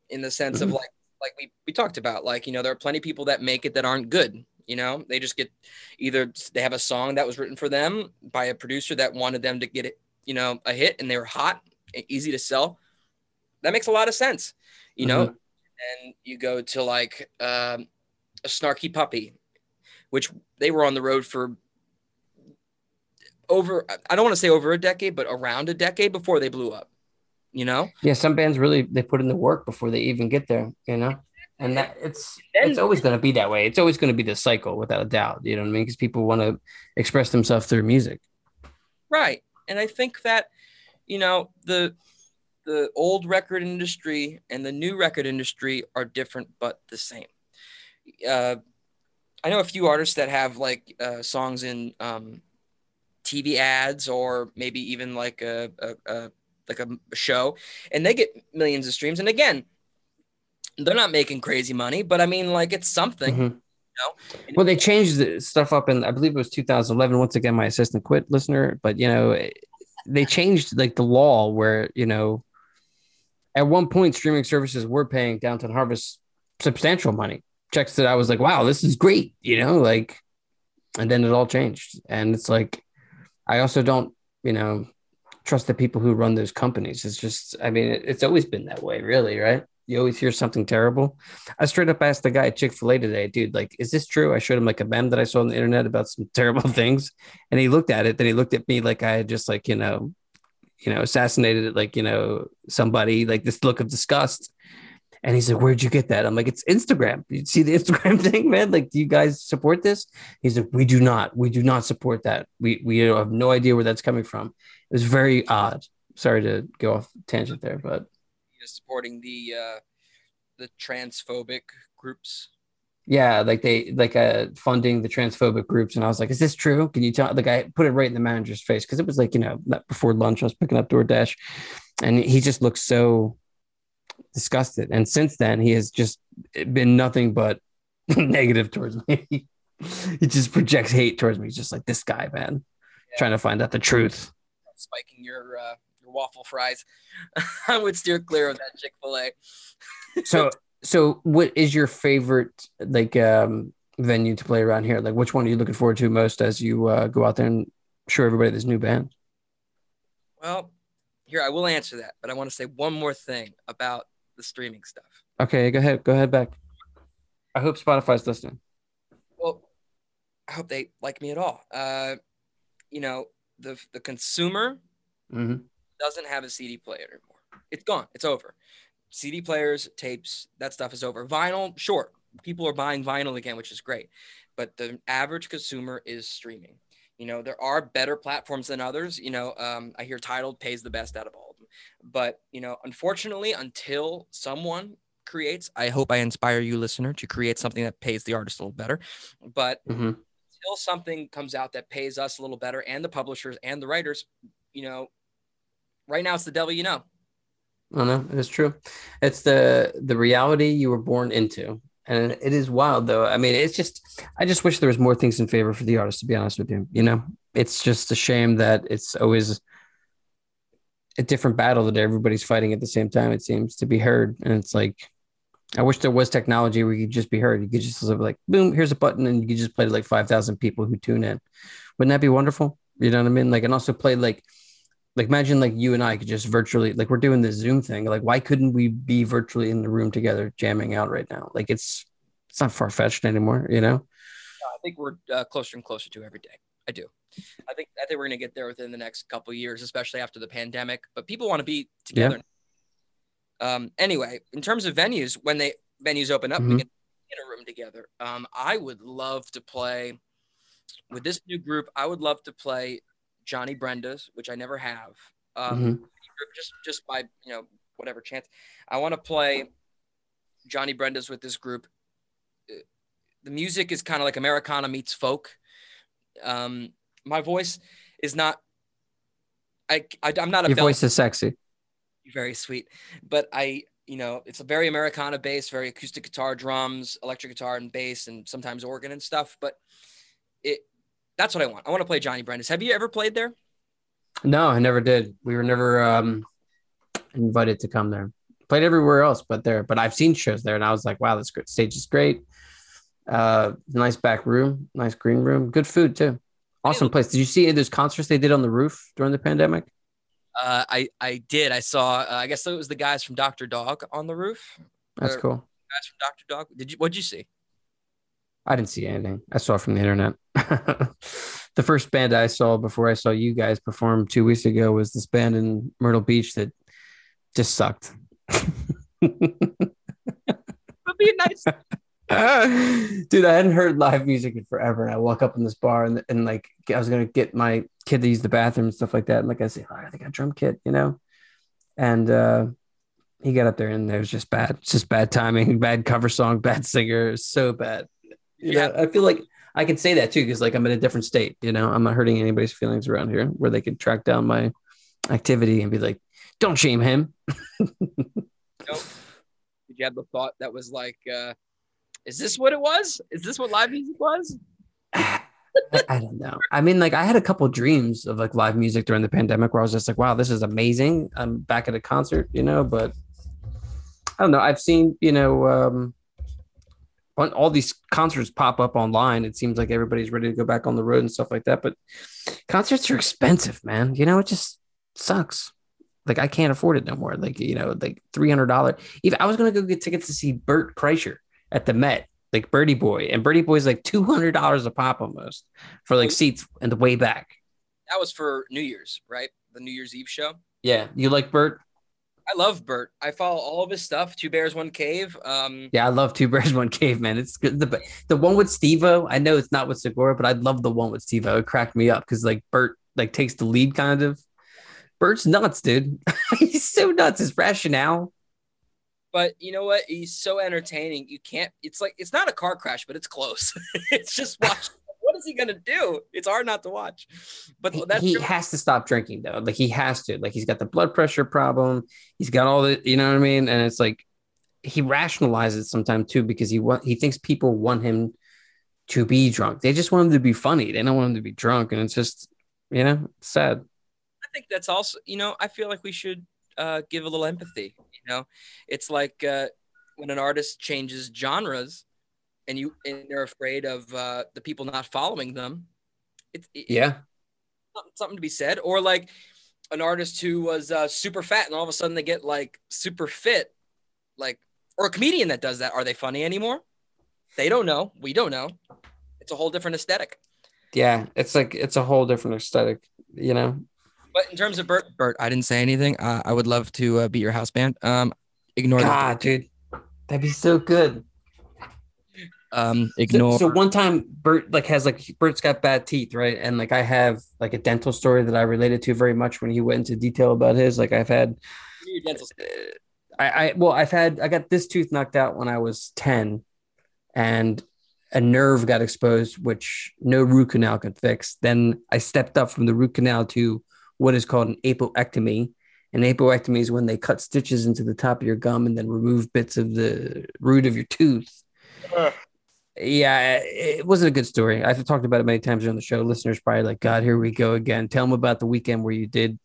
in the sense mm-hmm. of like, like we, we talked about, like, you know, there are plenty of people that make it that aren't good, you know, they just get either they have a song that was written for them by a producer that wanted them to get it, you know, a hit, and they were hot and easy to sell. That makes a lot of sense, you know, mm-hmm. and you go to like um, a Snarky Puppy, which they were on the road for over, I don't want to say over a decade, but around a decade before they blew up. You know, yeah, some bands really they put in the work before they even get there, you know, and that it's it's always going to be that way. It's always going to be the cycle without a doubt, you know what I mean? Because people want to express themselves through music, right? And I think that, you know, the the old record industry and the new record industry are different but the same. Uh, I know a few artists that have like uh, songs in um, T V ads or maybe even like a, a, a like a show, and they get millions of streams. And again, they're not making crazy money, but I mean, like it's something. Mm-hmm. You know? Well, they changed the stuff up in, I believe it was two thousand eleven. Once again, my assistant quit, listener, but you know, they changed like the law where, you know, at one point streaming services were paying Downtown Harvest substantial money. Checks that I was like, wow, this is great. You know, like, and then it all changed. And it's like, I also don't, you know, trust the people who run those companies. It's just, I mean, it, it's always been that way, really, right? You always hear something terrible. I straight up asked the guy at Chick-fil-A today, dude, like, is this true? I showed him like a meme that I saw on the internet about some terrible things. And he looked at it, then he looked at me like I had just like, you know, you know, assassinated it, like, you know, somebody, like this look of disgust. And he's like, where'd you get that? I'm like, it's Instagram. You see the Instagram thing, man? Like, do you guys support this? He's like, we do not. We do not support that. We we have no idea where that's coming from. It was very odd. Sorry to go off tangent there, but. Supporting the uh, the transphobic groups. Yeah, like they, like uh, funding the transphobic groups. And I was like, is this true? Can you tell? The guy put it right in the manager's face. Because it was like, you know, before lunch, I was picking up DoorDash. And he just looked so disgusted, and since then he has just been nothing but negative towards me. He just projects hate towards me. He's just like, this guy, man, yeah. Trying to find out the truth. Spiking your uh, your waffle fries. I would steer clear of that Chick-fil-A. so so what is your favorite like um venue to play around here? Like which one are you looking forward to most as you uh, go out there and show everybody this new band? Well, here I will answer that, but I want to say one more thing about the streaming stuff. Okay, go ahead. Go ahead back. I hope Spotify's listening. Well, I hope they like me at all. Uh, you know, the the consumer mm-hmm. doesn't have a C D player anymore. It's gone. It's over. C D players, tapes, that stuff is over. Vinyl, sure. People are buying vinyl again, which is great. But the average consumer is streaming. You know, there are better platforms than others. You know, um, I hear Tidal pays the best out of all of them. But, you know, unfortunately, until someone creates, I hope I inspire you, listener, to create something that pays the artist a little better. But mm-hmm. until something comes out that pays us a little better, and the publishers and the writers, you know, right now it's the devil you know. I know, it's true. It's the the reality you were born into. And it is wild, though. I mean, it's just, I just wish there was more things in favor for the artist, to be honest with you. You know, it's just a shame that it's always a different battle that everybody's fighting at the same time. It seems to be heard. And it's like, I wish there was technology where you could just be heard. You could just live like, boom, here's a button. And you could just play to like five thousand people who tune in. Wouldn't that be wonderful? You know what I mean? Like, and also play like, like imagine like you and I could just virtually, like we're doing this Zoom thing. Like, why couldn't we be virtually in the room together jamming out right now? Like it's, it's not far-fetched anymore, you know? think we're uh, closer and closer to every day. I do. I think I think we're going to get there within the next couple of years, especially after the pandemic. But people want to be together. Yeah. Um, anyway, in terms of venues, when they venues open up, mm-hmm. we can get a room together. Um, I would love to play with this new group. I would love to play Johnny Brenda's, which I never have. Um, mm-hmm. Just just by, you know, whatever chance. I want to play Johnny Brenda's with this group. The music is kind of like Americana meets folk. Um, my voice is not, I, I I'm not a Your bell- voice is sexy. Very sweet. But I, you know, it's a very Americana bass, very acoustic guitar, drums, electric guitar and bass, and sometimes organ and stuff. But it, that's what I want. I want to play Johnny Brenda's. Have you ever played there? No, I never did. We were never um, invited to come there. Played everywhere else but there. But I've seen shows there, and I was like, wow, this stage is great. Uh, nice back room, nice green room, good food too. Awesome place. Did you see those concerts they did on the roof during the pandemic? Uh, I I did. I saw. Uh, I guess it was the guys from Doctor Dog on the roof. That's or, cool. Guys from Doctor Dog. Did you? What'd you see? I didn't see anything. I saw from the internet. The first band I saw before I saw you guys perform two weeks ago was this band in Myrtle Beach that just sucked. It'll be nice. Dude, I hadn't heard live music in forever, and I walk up in this bar, and, and like I was gonna get my kid to use the bathroom and stuff like that, and like I say, oh, I think I drum kit, you know, and uh, he got up there, and it was just bad, it's just bad timing, bad cover song, bad singer, so bad. You yeah, know, I feel like I can say that too, because like I'm in a different state, you know, I'm not hurting anybody's feelings around here, where they could track down my activity and be like, don't shame him. Nope. Did you have the thought that was like? Uh... Is this what it was? Is this what live music was? I, I don't know. I mean, like I had a couple of dreams of like live music during the pandemic where I was just like, wow, this is amazing. I'm back at a concert, you know, but I don't know. I've seen, you know, um, on all these concerts pop up online. It seems like everybody's ready to go back on the road and stuff like that. But concerts are expensive, man. You know, it just sucks. Like I can't afford it no more. Like, you know, like three hundred dollars. Even I was going to go get tickets to see Bert Kreischer at the Met, like Birdie Boy, and Birdie Boy's like two hundred dollars a pop almost for like seats and the way back. That was for New Year's, right? The New Year's Eve show. Yeah, you like Bert? I love Bert. I follow all of his stuff. Two Bears, One Cave. Um, yeah, I love Two Bears, One Cave, man. It's good. The the one with Stevo. I know it's not with Segura, but I love the one with Stevo. It cracked me up because like Bert like takes the lead, kind of. Bert's nuts, dude. He's so nuts. His rationale. But you know what? He's so entertaining. You can't, it's like, it's not a car crash, but it's close. It's just watch. What is he going to do? It's hard not to watch. But he, that's he has to stop drinking though. Like he has to, like he's got the blood pressure problem. He's got all the, you know what I mean? And it's like, he rationalizes sometimes too, because he want, he thinks people want him to be drunk. They just want him to be funny. They don't want him to be drunk. And it's just, you know, sad. I think that's also, you know, I feel like we should uh, give a little empathy. You know, it's like uh, when an artist changes genres, and you and they're afraid of uh, the people not following them. It's it, yeah, it's something to be said. Or like an artist who was uh, super fat, and all of a sudden they get like super fit, like or a comedian that does that. Are they funny anymore? They don't know. We don't know. It's a whole different aesthetic. Yeah, it's like it's a whole different aesthetic. You know. But in terms of Bert, Bert, I didn't say anything. Uh, I would love to uh, be your house band. Um, ignore God, that. Dude, that'd be so good. Um, ignore. So, so one time, Bert like has like Bert's got bad teeth, right? And like I have like a dental story that I related to very much when he went into detail about his. Like I've had. Your dental story. I I well I've had I got this tooth knocked out when I was ten, and a nerve got exposed, which no root canal could fix. Then I stepped up from the root canal to what is called an apoectomy. An apoectomy is when they cut stitches into the top of your gum and then remove bits of the root of your tooth. Uh. Yeah, it wasn't a good story. I've talked about it many times on the show. Listeners probably like, God, here we go again. Tell them about the weekend where you did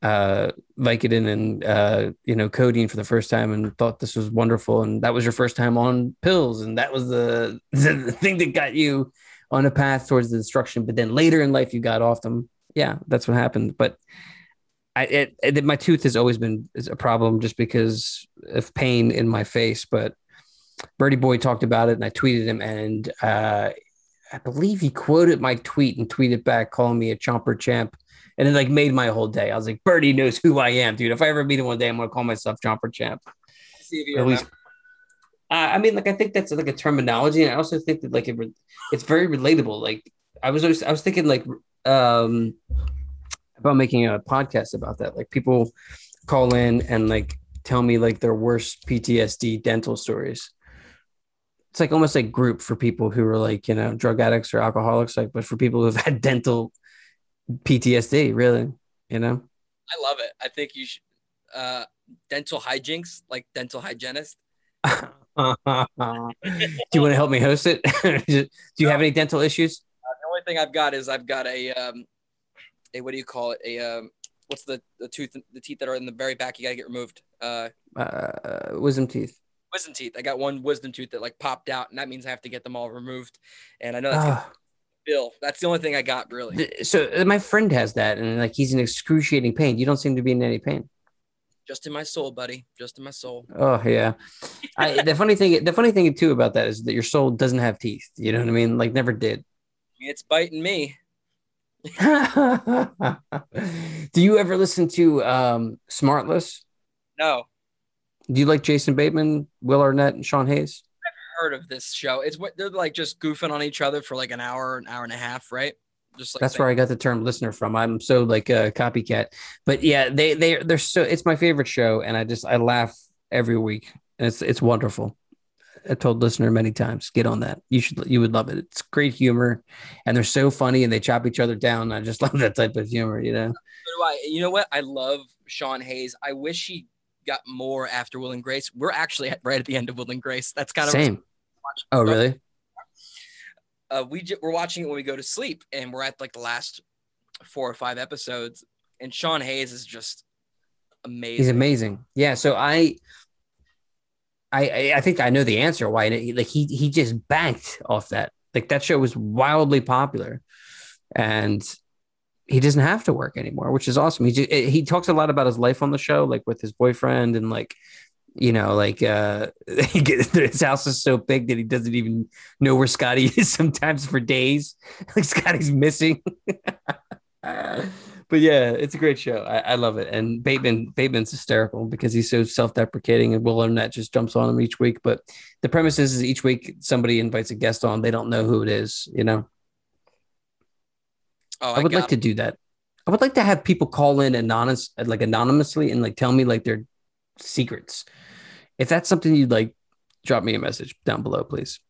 uh, Vicodin and uh, you know codeine for the first time and thought this was wonderful. And that was your first time on pills. And that was the, the thing that got you on a path towards the destruction. But then later in life, you got off them. Yeah, that's what happened. But I, it, it, my tooth has always been a problem just because of pain in my face. But Birdie Boy talked about it, and I tweeted him, and uh, I believe he quoted my tweet and tweeted back, calling me a chomper champ. And it like made my whole day. I was like, Bertie knows who I am, dude. If I ever meet him one day, I'm going to call myself chomper champ. See if you at least. Uh, I mean, like, I think that's like a terminology. And I also think that like, it re- it's very relatable. Like I was, always, I was thinking like um, about making a podcast about that. Like people call in and like, tell me like their worst P T S D dental stories. It's like almost like group for people who are like, you know, drug addicts or alcoholics, like, but for people who've had dental P T S D, really, you know? I love it. I think you should, uh, dental hijinks, like dental hygienist. Do you want to help me host it? Do you no. have any dental issues? Uh, the only thing I've got is I've got a, um, a, what do you call it? A, um, what's the, the tooth, the teeth that are in the very back you got to get removed? Uh, uh, wisdom teeth. Wisdom teeth. I got one wisdom tooth that like popped out, and that means I have to get them all removed. And I know that's uh, Bill. That's the only thing I got, really. So my friend has that, and like he's in excruciating pain. You don't seem to be in any pain. Just in my soul, buddy. Just in my soul. Oh yeah. I, the funny thing, the funny thing too about that is that your soul doesn't have teeth. You know what I mean? Like never did. It's biting me. Do you ever listen to um, Smartless? No. Do you like Jason Bateman, Will Arnett, and Sean Hayes? I've heard of this show. It's what they're like just goofing on each other for like an hour, an hour and a half, right? Just like that's they- where I got the term listener from. I'm so like a copycat. But yeah, they they they're so it's my favorite show, and I just I laugh every week. And it's it's wonderful. I told listener many times, get on that. You should you would love it. It's great humor, and they're so funny, and they chop each other down. I just love that type of humor, you know. So do I. You know what? I love Sean Hayes. I wish he got more after Will and Grace. We're actually at, right at the end of Will and Grace. That's kind of same. Oh, really? Uh, we j- we're watching it when we go to sleep, and we're at like the last four or five episodes. And Sean Hayes is just amazing. He's amazing. Yeah. So I, I, I think I know the answer why. Like he, he just banked off that. Like that show was wildly popular, and he doesn't have to work anymore, which is awesome. He just, he talks a lot about his life on the show, like with his boyfriend and like, you know, like uh, his house is so big that he doesn't even know where Scotty is sometimes for days. Like Scotty's missing. But yeah, it's a great show. I, I love it. And Bateman, Bateman's hysterical because he's so self-deprecating, and Will Arnett just jumps on him each week. But the premise is, is each week somebody invites a guest on. They don't know who it is, you know? Oh, I, I would like it. to do that. I would like to have people call in anonymous, like anonymously, and like tell me like their secrets. If that's something you'd like, drop me a message down below, please.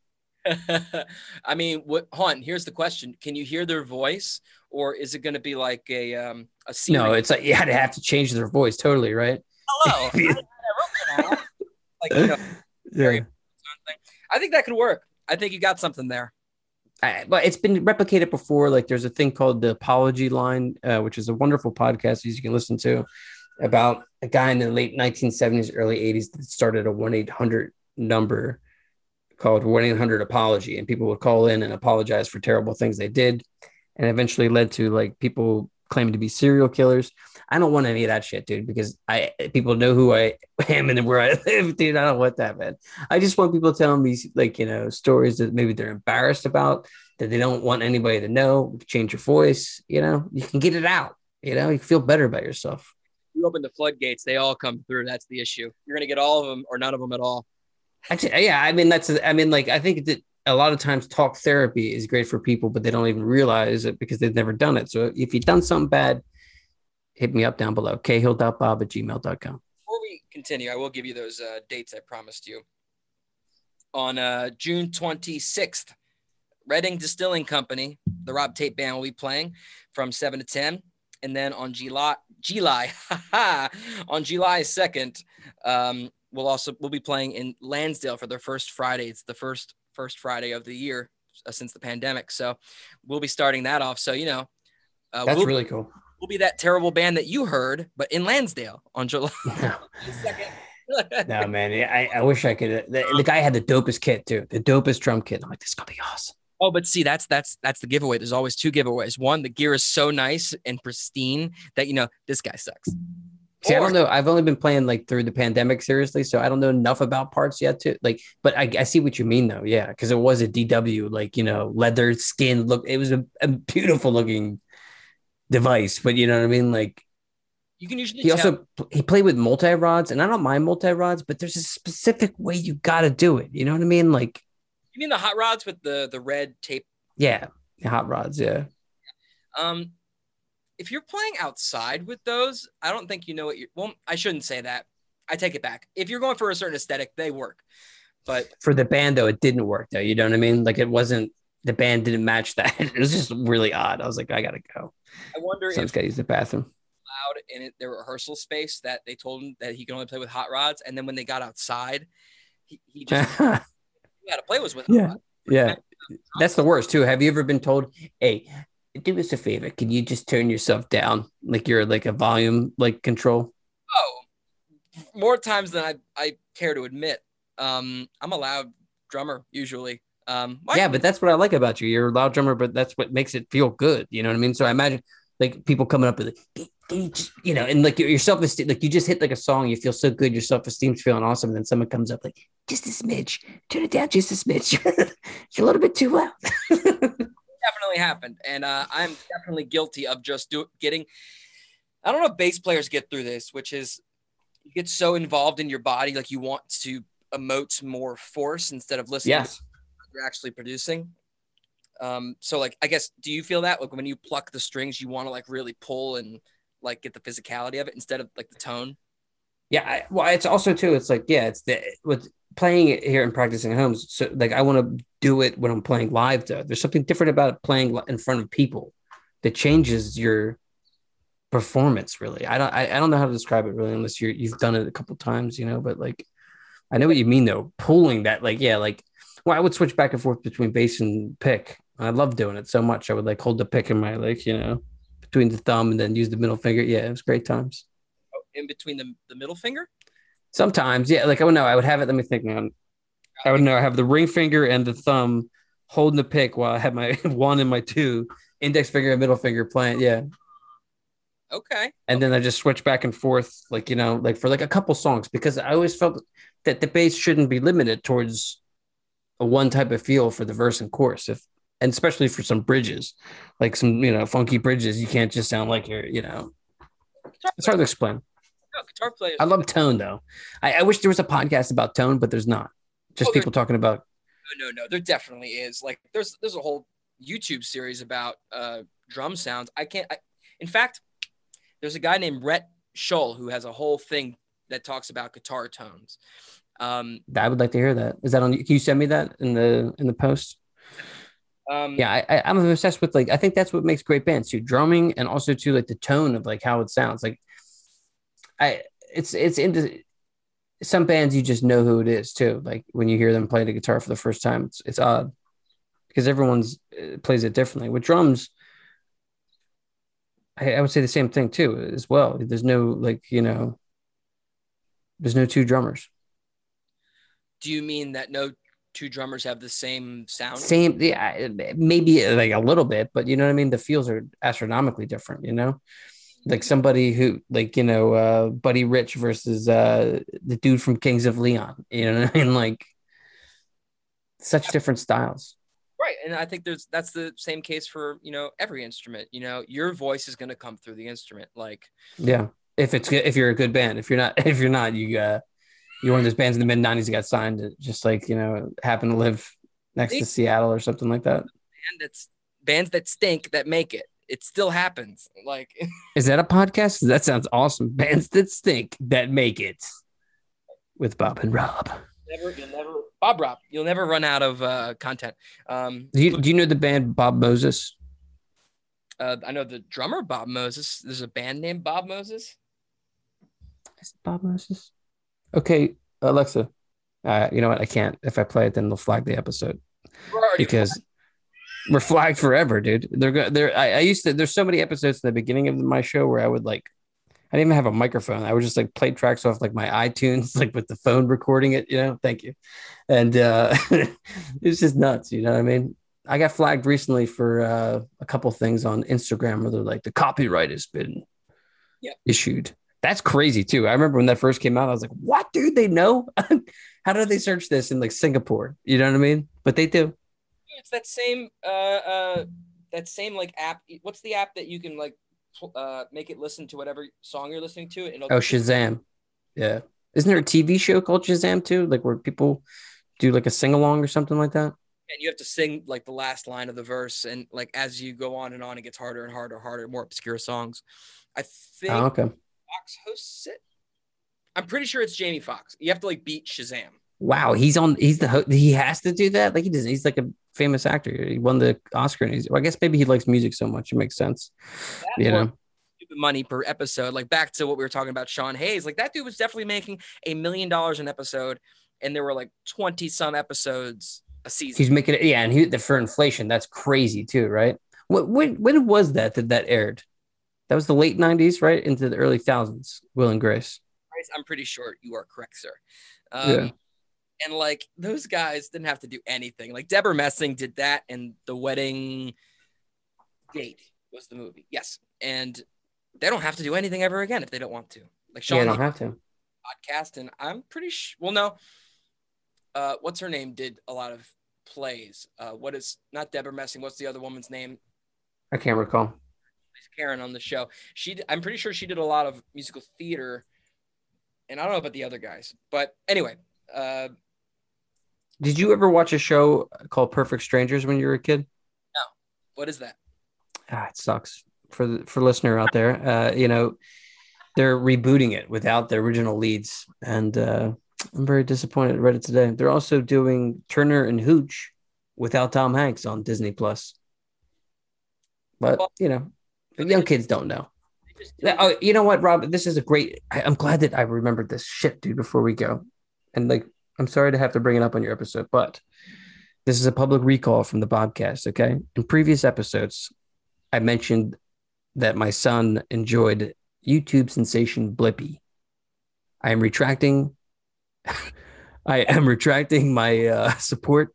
I mean, what? Hold on, here's the question: can you hear their voice, or is it going to be like a um a? Scenery? No, it's like you had to have to change their voice totally, right? Hello. like, you know, yeah. I think that could work. I think you got something there. I, but it's been replicated before. Like there's a thing called the Apology Line, uh, which is a wonderful podcast you can listen to about a guy in the late nineteen seventies, early eighties that started a one eight hundred number called one eight hundred apology. And people would call in and apologize for terrible things they did. And eventually led to like people claiming to be serial killers. I don't want any of that shit, dude, because I people know who I am and where I live, dude. I don't want that, man. I just want people telling me, like, you know, stories that maybe they're embarrassed about, that they don't want anybody to know. Change your voice, you know. You can get it out, you know. You feel better about yourself. You open the floodgates, they all come through. That's the issue. You're gonna get all of them or none of them at all. Actually, yeah, I mean that's. I mean, like, I think that a lot of times talk therapy is great for people, but they don't even realize it because they've never done it. So if you've done something bad, hit me up down below, cahill dot bob at gmail dot com. Before we continue, I will give you those uh, dates I promised you. On uh, June twenty-sixth, Reading Distilling Company, the Rob Tate Band will be playing from seven to ten. And then on July, July, on July second, um, we'll also we'll be playing in Lansdale for their first Friday. It's the first first Friday of the year uh, since the pandemic. So we'll be starting that off. So, you know, uh, that's we'll really be, cool. We'll be that terrible band that you heard, but in Lansdale on July second. No, man, I, I wish I could. The, the guy had the dopest kit too, the dopest drum kit. I'm like, this is gonna be awesome. Oh, but see, that's that's that's the giveaway. There's always two giveaways. One, the gear is so nice and pristine that you know this guy sucks. See, or, I don't know. I've only been playing like through the pandemic, seriously. So I don't know enough about parts yet to like, but I, I see what you mean though. Yeah. Cause it was a D W, like, you know, leather skin look. It was a, a beautiful looking device, but you know what I mean? Like you can usually, he tell. also, he played with multi-rods and I don't mind multi-rods, but there's a specific way you got to do it. You know what I mean? Like, you mean the hot rods with the, the red tape? Yeah. The hot rods. Yeah. Um, If you're playing outside with those, I don't think you know what you're... Well, I shouldn't say that. I take it back. If you're going for a certain aesthetic, they work. But for the band, though, it didn't work, though. You know what I mean? Like, it wasn't... The band didn't match that. It was just really odd. I was like, I gotta go. I wonder so if... Someone's gotta use the bathroom. Loud in it, their rehearsal space that they told him that he could only play with hot rods. And then when they got outside, he, he just... he had to play was with yeah. hot rods. Yeah. That's the worst, too. Have you ever been told, hey... do us a favor, can you just turn yourself down like you're like a volume like control? Oh, more times than I, I care to admit. Um, I'm a loud drummer usually. Um, yeah, I- but that's what I like about you. You're a loud drummer, but that's what makes it feel good. You know what I mean? So I imagine like people coming up with like, can you just, you know, and like your self-esteem, like you just hit like a song, you feel so good, your self-esteem's feeling awesome. And then someone comes up like, just a smidge, turn it down just a smidge. You're a little bit too loud. Definitely happened, and uh, I'm definitely guilty of just do, getting. I don't know if bass players get through this, which is you get so involved in your body, like you want to emote more force instead of listening. Yes, to what you're actually producing. Um, so like, I guess, do you feel that like when you pluck the strings, you want to like really pull and like get the physicality of it instead of like the tone? Yeah, I, well, it's also too. It's like yeah, it's the with. playing it here and practicing at home. So like, I want to do it when I'm playing live though. There's something different about playing in front of people that changes your performance. Really. I don't, I, I don't know how to describe it really, unless you're, you've done it a couple of times, you know, but like, I know what you mean though. Pulling that, like, yeah, like, well, I would switch back and forth between bass and pick. I love doing it so much. I would like hold the pick in my, like, you know, between the thumb and then use the middle finger. Yeah. It was great times. Oh, in between the, the middle finger. Sometimes, yeah, like, oh no, I would have it, let me think now. I would know, I have the ring finger and the thumb holding the pick while I had my one and my two, index finger and middle finger playing, yeah. Okay. And then I just switch back and forth, like, you know, like for like a couple songs, because I always felt that the bass shouldn't be limited towards a one type of feel for the verse and chorus, if and especially for some bridges, like some, you know, funky bridges, you can't just sound like you're, you know, it's hard to explain. Guitar players. I love tone though. I, I wish there was a podcast about tone, but there's not. Just oh, people talking about. No, no, no. There definitely is. Like, there's there's a whole YouTube series about uh, drum sounds. I can't. I, in fact, there's a guy named Rhett Scholl who has a whole thing that talks about guitar tones. Um, I would like to hear that. Is that on? Can you send me that in the in the post? Um, yeah, I, I, I'm obsessed with like. I think that's what makes great bands too. Drumming and also too like the tone of like how it sounds like. I it's it's into some bands you just know who it is too. Like when you hear them play the guitar for the first time, it's it's odd because everyone's uh, plays it differently. With drums, I, I would say the same thing too as well. There's no like you know, there's no two drummers. Do you mean that no two drummers have the same sound? Same, yeah, maybe like a little bit, but you know what I mean. The feels are astronomically different, you know. Like somebody who, like, you know, uh, Buddy Rich versus uh, the dude from Kings of Leon, you know what I mean? Like, such different styles. Right. And I think there's that's the same case for, you know, every instrument. You know, your voice is going to come through the instrument. Like, yeah. If it's good, if you're a good band, if you're not, if you're not, you, uh, you're one of those bands in the mid nineties that got signed to just like, you know, happen to live next to Seattle or something like that. And it's bands that stink that make it. It still happens. Like, is that a podcast? That sounds awesome. Bands that stink that make it with Bob and Rob. Never, you'll never, Bob Rob. You'll never run out of uh, content. Um, do you do you know the band Bob Moses? Uh, I know the drummer Bob Moses. There's a band named Bob Moses. Is it Bob Moses? Okay, Alexa. Uh, you know what? I can't. If I play it, then they'll flag the episode because. Flagged. We're flagged forever, dude. They're go- they're I, I used to. There's so many episodes in the beginning of my show where I would like, I didn't even have a microphone. I would just like play tracks off like my iTunes, like with the phone recording it. You know, thank you. And uh, it's just nuts. You know what I mean? I got flagged recently for uh, a couple things on Instagram where they're like the copyright has been yep. issued. That's crazy too. I remember when that first came out, I was like, what, dude, they know? How do they search this in like Singapore? You know what I mean? But they do. It's that same, uh, uh, that same like app. What's the app that you can like uh, make it listen to whatever song you're listening to? And it'll- oh, Shazam. Yeah. Isn't there a T V show called Shazam too? Like where people do like a sing-along or something like that? And you have to sing like the last line of the verse, and like as you go on and on, it gets harder and harder, harder, more obscure songs. I think oh, okay. Fox hosts it. I'm pretty sure it's Jamie Foxx. You have to like beat Shazam. Wow, he's on. He's the ho- he has to do that. Like he does. He's like a famous actor. He won the Oscar, and he's. Well, I guess maybe he likes music so much. It makes sense. That you know, stupid money per episode. Like back to what we were talking about, Sean Hayes. Like that dude was definitely making a million dollars an episode, and there were like twenty some episodes. Season. He's making it, yeah, and he, for inflation, that's crazy too, right? What when, when was that that that aired? That was the late nineties, right, into the early thousands. Will and Grace. I'm pretty sure you are correct, sir. Um, yeah. And like those guys didn't have to do anything. Like Deborah Messing did that, and The Wedding Date was the movie. Yes, and they don't have to do anything ever again if they don't want to. Like Sean, yeah, they don't have to. Podcast, and I'm pretty sure. Well, no, uh, what's her name? Did a lot of. Plays. Uh, what is not Deborah Messing? What's the other woman's name? I can't recall. Karen on the show. She, I'm pretty sure she did a lot of musical theater, and I don't know about the other guys. But anyway, uh, did you ever watch a show called Perfect Strangers when you were a kid? No. What is that? Ah, it sucks for the, for listener out there. Uh, you know, they're rebooting it without the original leads, and. Uh, I'm very disappointed. I read it today. They're also doing Turner and Hooch without Tom Hanks on Disney Plus. But, well, you know, the young kids don't know. Do oh, you know what, Rob? This is a great. I, I'm glad that I remembered this shit, dude, before we go. And, like, I'm sorry to have to bring it up on your episode, but this is a public recall from the Bobcast, okay? In previous episodes, I mentioned that my son enjoyed YouTube sensation Blippi. I am retracting. I am retracting my uh, support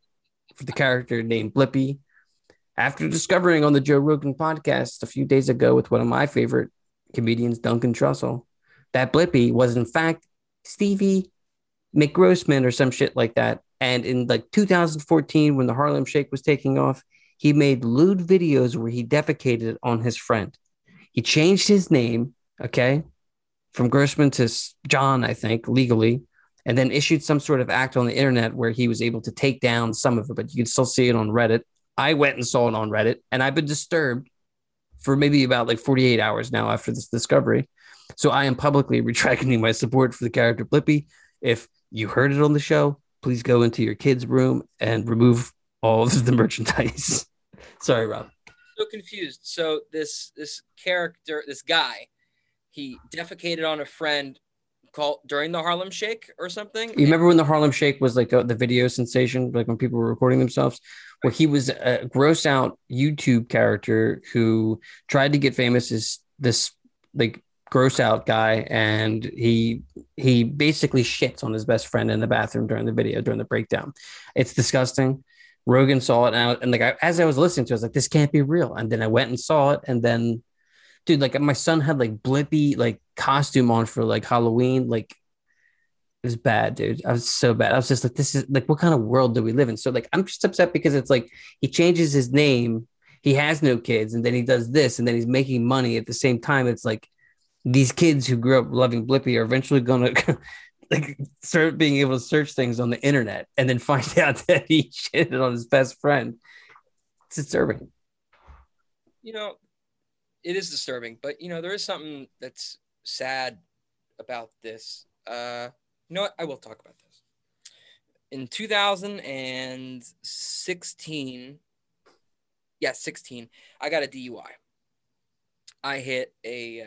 for the character named Blippi after discovering on the Joe Rogan podcast a few days ago with one of my favorite comedians, Duncan Trussell, that Blippi was in fact Stevie McGrossman or some shit like that. And in like two thousand fourteen, when the Harlem Shake was taking off, he made lewd videos where he defecated on his friend. He changed his name, okay, from Grossman to John, I think, legally. And then issued some sort of act on the internet where he was able to take down some of it, but you can still see it on Reddit. I went and saw it on Reddit, and I've been disturbed for maybe about like forty-eight hours now after this discovery. So I am publicly retracting my support for the character Blippi. If you heard it on the show, please go into your kid's room and remove all of the merchandise. Sorry, Rob. So confused. So this this character, this guy, he defecated on a friend. Call during the Harlem Shake or something. You remember when the Harlem Shake was like a, the video sensation, like when people were recording themselves, where he was a gross out YouTube character who tried to get famous as this like gross out guy, and he he basically shits on his best friend in the bathroom during the video, during the breakdown. It's disgusting. Rogan saw it out, and, and like I, as I was listening to it, I was like, this can't be real. And then I went and saw it, and then. Dude, like my son had like Blippi like costume on for like Halloween. Like it was bad, dude. I was so bad. I was just like, this is like, what kind of world do we live in? So like, I'm just upset because it's like, he changes his name. He has no kids. And then he does this. And then he's making money at the same time. It's like these kids who grew up loving Blippi are eventually going to like start being able to search things on the internet and then find out that he shitted on his best friend. It's disturbing. You know, it is disturbing, but you know, there is something that's sad about this. Uh, you know what? I will talk about this. In two thousand sixteen, yeah, sixteen, I got a D U I. I hit a uh,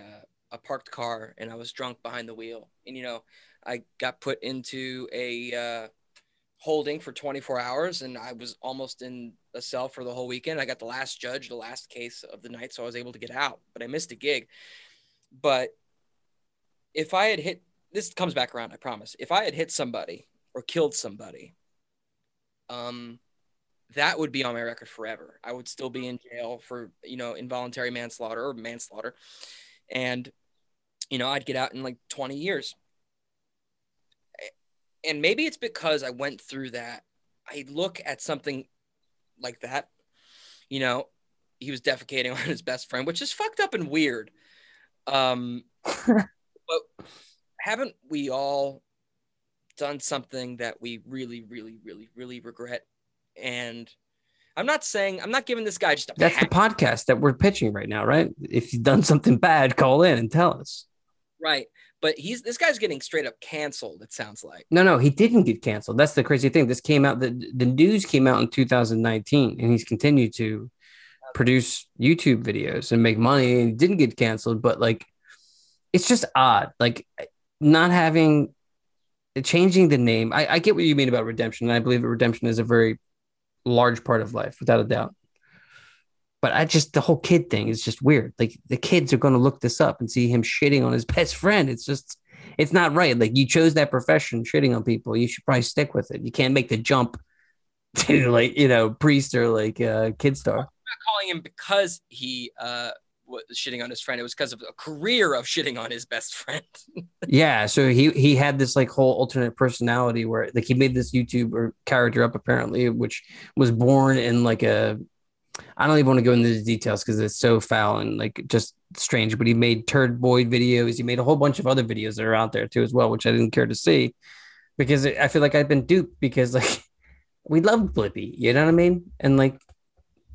a parked car, and I was drunk behind the wheel. And you know, I got put into a uh, holding for twenty-four hours, and I was almost in a cell for the whole weekend. I got the last judge, the last case of the night, so I was able to get out, but I missed a gig. But if I had hit, this comes back around, I promise. If I had hit somebody or killed somebody, um, that would be on my record forever. I would still be in jail for, you know, involuntary manslaughter or manslaughter. And you know, I'd get out in like twenty years. And maybe it's because I went through that. I look at something like that, you know, he was defecating on his best friend, which is fucked up and weird. Um, but haven't we all done something that we really, really, really, really regret? And I'm not saying, I'm not giving this guy just a That's pack. The podcast that we're pitching right now, right? If you've done something bad, call in and tell us. Right. But he's this guy's getting straight up canceled, it sounds like. No, no, he didn't get canceled. That's the crazy thing. This came out, the, the news came out in two thousand nineteen, and he's continued to produce YouTube videos and make money and didn't get canceled. But like, it's just odd. Like, not having, changing the name. I, I get what you mean about redemption. And I believe that redemption is a very large part of life, without a doubt. But I just, the whole kid thing is just weird. Like, the kids are going to look this up and see him shitting on his best friend. It's just, it's not right. Like, you chose that profession, shitting on people. You should probably stick with it. You can't make the jump to, like, you know, priest or like uh, kid star. I'm not calling him because he uh, was shitting on his friend. It was because of a career of shitting on his best friend. Yeah. So he, he had this like whole alternate personality where like he made this YouTuber character up apparently, which was born in like a, I don't even want to go into the details because it's so foul and like just strange, but he made Turd Boy videos. He made a whole bunch of other videos that are out there too as well, which I didn't care to see because I feel like I've been duped because like we loved Blippi, you know what I mean? And like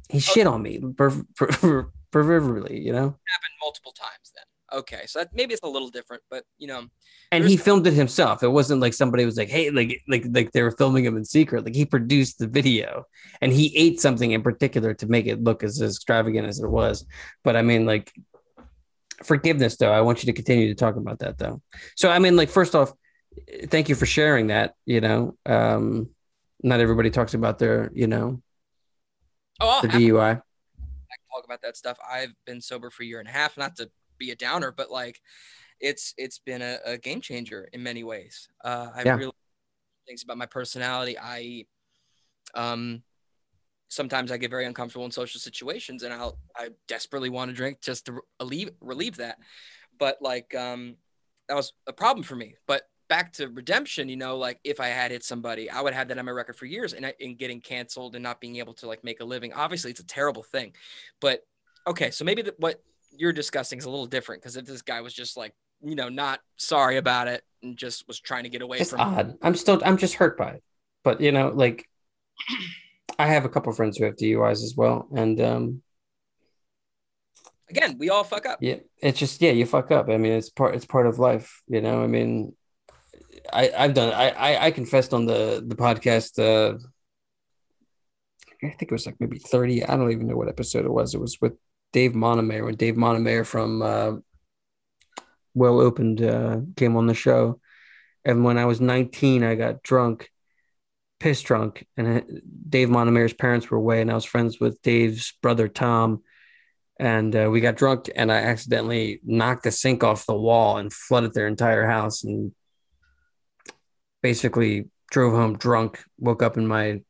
he shit on me per- per- per- perversely, you know? Happened multiple times then. Okay. So that, maybe it's a little different, but you know. And he filmed it himself. It wasn't like somebody was like, hey, like, like, like they were filming him in secret. Like he produced the video and he ate something in particular to make it look as, as extravagant as it was. But I mean, like forgiveness though. I want you to continue to talk about that though. So, I mean, like, first off, thank you for sharing that, you know, um, not everybody talks about their, you know, oh, the D U I. I can talk about that stuff. I've been sober for a year and a half, not to be a downer, but like it's it's been a, a game changer in many ways. Uh, I've yeah. realized things about my personality. I um sometimes I get very uncomfortable in social situations and I'll I desperately want to drink just to relieve relieve that. But like um that was a problem for me. But back to redemption, you know, like if I had hit somebody, I would have that on my record for years and, I, and getting canceled and not being able to like make a living. Obviously it's a terrible thing, but okay. So maybe the, what you're discussing is a little different. Cause if this guy was just like, you know, not sorry about it and just was trying to get away it's from odd. It. I'm still, I'm just hurt by it, but you know, like I have a couple of friends who have D U Is as well. And, um, again, we all fuck up. Yeah. It's just, yeah, you fuck up. I mean, it's part, it's part of life, you know, I mean, I, I've done I, I I confessed on the the podcast uh, I think it was like maybe thirty, I don't even know what episode it was. It was with Dave Montemayor when Dave Montemayor from uh, Well Opened uh, came on the show. And when I was nineteen, I got drunk, piss drunk, and Dave Montemayor's parents were away and I was friends with Dave's brother Tom. And uh, we got drunk and I accidentally knocked the sink off the wall and flooded their entire house and basically drove home drunk, woke up in my,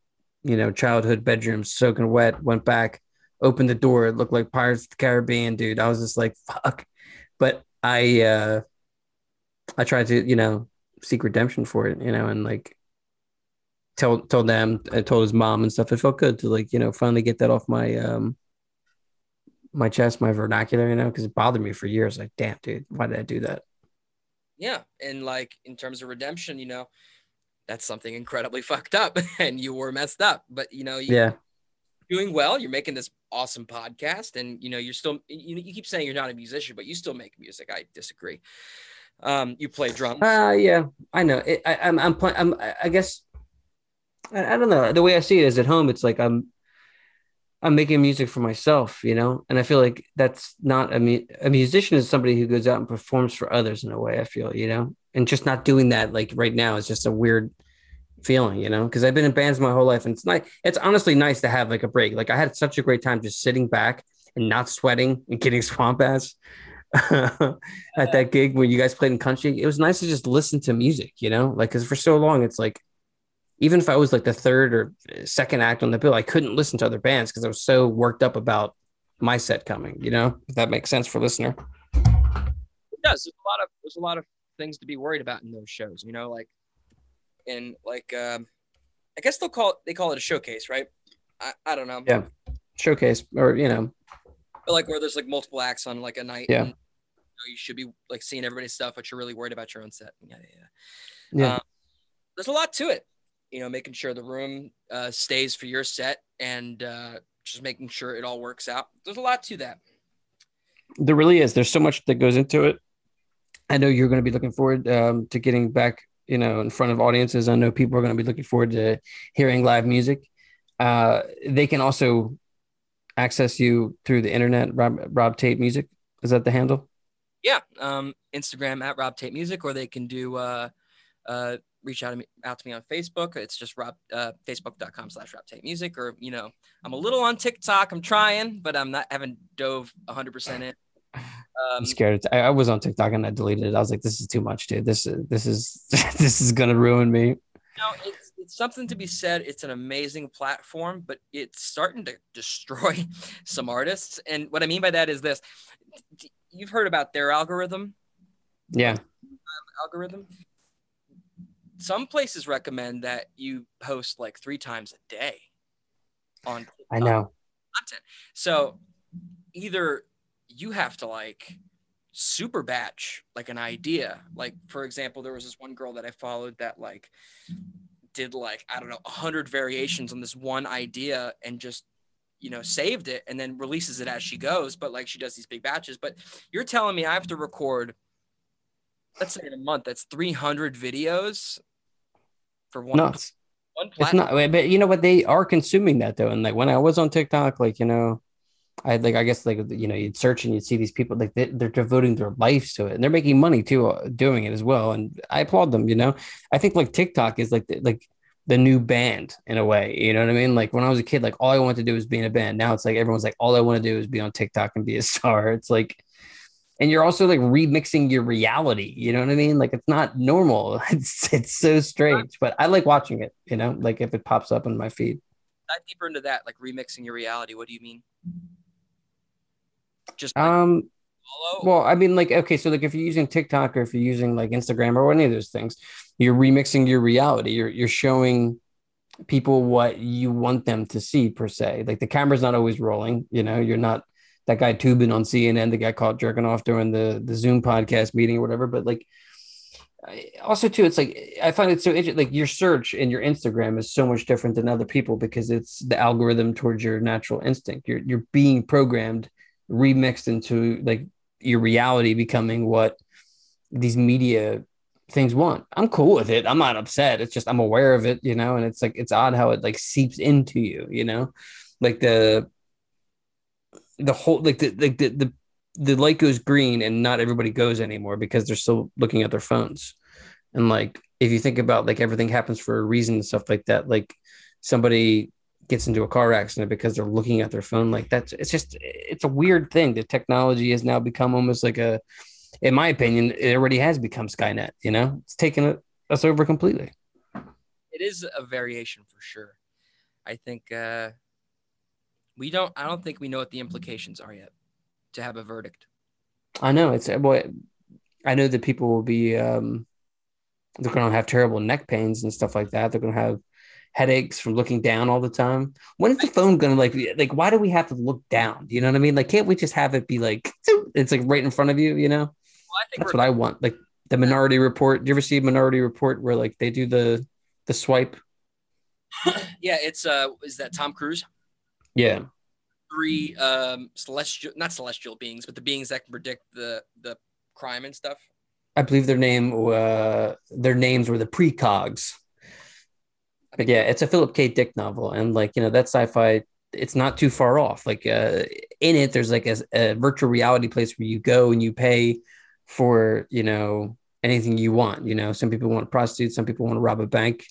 you know, childhood bedroom, soaking wet, went back, opened the door. It looked like Pirates of the Caribbean, dude. I was just like, fuck. But I, uh, I tried to, you know, seek redemption for it, you know, and like tell, tell them, I told his mom and stuff. It felt good to like, you know, finally get that off my, um, my chest, my vernacular, you know, because it bothered me for years. Like, damn, dude, why did I do that? Yeah. And like, in terms of redemption, you know, that's something incredibly fucked up and you were messed up, but you know, you're yeah. doing well, you're making this awesome podcast and you know, you're still, you, you keep saying you're not a musician, but you still make music. I disagree. Um, you play drums. Uh, yeah, I know. It, I, I'm, I'm playing, I'm, I guess, I, I don't know. The way I see it is at home, it's like, I'm, I'm making music for myself, you know? And I feel like that's not a, mu- a musician is somebody who goes out and performs for others in a way, I feel, you know, and just not doing that. Like right now is just a weird feeling, you know, cause I've been in bands my whole life and it's nice. It's honestly nice to have like a break. Like I had such a great time just sitting back and not sweating and getting swamp ass at that gig when you guys played in country. It was nice to just listen to music, you know, like, cause for so long it's like, even if I was like the third or second act on the bill, I couldn't listen to other bands because I was so worked up about my set coming, you know, if that makes sense for listener. does. There's a lot of there's a lot of things to be worried about in those shows, you know, like, and like, um, I guess they'll call it, they call it a showcase, right? I, I don't know. Yeah, showcase, or you know, but like where there's like multiple acts on like a night. Yeah, and, you know, you should be like seeing everybody's stuff, but you're really worried about your own set. Yeah, yeah. Yeah. Um, there's a lot to it, you know, making sure the room uh, stays for your set and uh, just making sure it all works out. There's a lot to that. There really is. There's so much that goes into it. I know you're going to be looking forward um, to getting back, you know, in front of audiences. I know people are going to be looking forward to hearing live music. Uh, they can also access you through the internet. Rob, Rob Tate Music. Is that the handle? Yeah. Um, Instagram at Rob Tate Music, or they can do uh, uh, reach out to me out to me on Facebook. It's just Rob, uh, facebook.com slash Rob Tate Music, or, you know, I'm a little on TikTok. I'm trying, but I'm not, haven't dove a hundred percent in. Um, I'm scared. I, I was on TikTok and I deleted it. I was like, this is too much, dude. This is, this is, this is going to ruin me. No, it's, it's something to be said. It's an amazing platform, but it's starting to destroy some artists. And what I mean by that is this, you've heard about their algorithm. Yeah. Algorithm. Some places recommend that you post like three times a day on TikTok. I know. Content. So either you have to like super batch like an idea. Like, for example, there was this one girl that I followed that like did like, I don't know, a hundred variations on this one idea and just, you know, saved it and then releases it as she goes. But like, she does these big batches. But you're telling me I have to record, let's say in a month, that's three hundred videos for one. No, one platform. It's not, but you know what? They are consuming that though. And like when I was on TikTok, like, you know, I like, I guess like, you know, you'd search and you'd see these people, like they, they're devoting their lives to it and they're making money too, uh, doing it as well. And I applaud them, you know, I think like TikTok is like, the, like the new band in a way, you know what I mean? Like when I was a kid, like all I wanted to do was be in a band. Now it's like, everyone's like, all I want to do is be on TikTok and be a star. It's like, and you're also like remixing your reality. You know what I mean? Like it's not normal. It's, it's so strange, but I like watching it, you know, like if it pops up on my feed. Dive deeper into that, like remixing your reality. What do you mean? Just like, um follow? Well, I mean, like, okay, so like if you're using TikTok or if you're using like Instagram or any of those things, you're remixing your reality. You're you're showing people what you want them to see per se. Like the camera's not always rolling, you know, you're not that guy tubing on C N N that got caught jerking off during the the Zoom podcast meeting or whatever. But like also too, it's like I find it so interesting, like your search and your Instagram is so much different than other people because it's the algorithm towards your natural instinct. You're you're being programmed, remixed into like your reality becoming what these media things want. I'm cool with it. I'm not upset. It's just I'm aware of it, you know, and it's like it's odd how it like seeps into you, you know, like the the whole like the like the, the the light goes green and not everybody goes anymore because they're still looking at their phones. And like, if you think about like everything happens for a reason and stuff like that, like somebody gets into a car accident because they're looking at their phone. Like that's, it's just, it's a weird thing. The technology has now become almost like a, in my opinion, it already has become Skynet, you know, it's taken us over completely. It is a variation for sure. I think uh, we don't, I don't think we know what the implications are yet to have a verdict. I know it's well, I know that people will be um they're gonna have terrible neck pains and stuff like that. They're gonna have headaches from looking down all the time. When is the phone gonna like like why do we have to look down? You know what I mean? Like can't we just have it be like it's like right in front of you, you know? Well, I think that's what I want. Like the Minority Report. Do you ever see Minority Report where like they do the the swipe? Yeah, it's uh is that Tom Cruise? Yeah. Three um celestial not celestial beings but the beings that can predict the the crime and stuff. I believe their name uh their names were the precogs. But yeah, it's a Philip K. Dick novel, and like, you know, that sci-fi, it's not too far off. Like uh in it there's like a, a virtual reality place where you go and you pay for, you know, anything you want. You know, some people want prostitutes, some people want to rob a bank.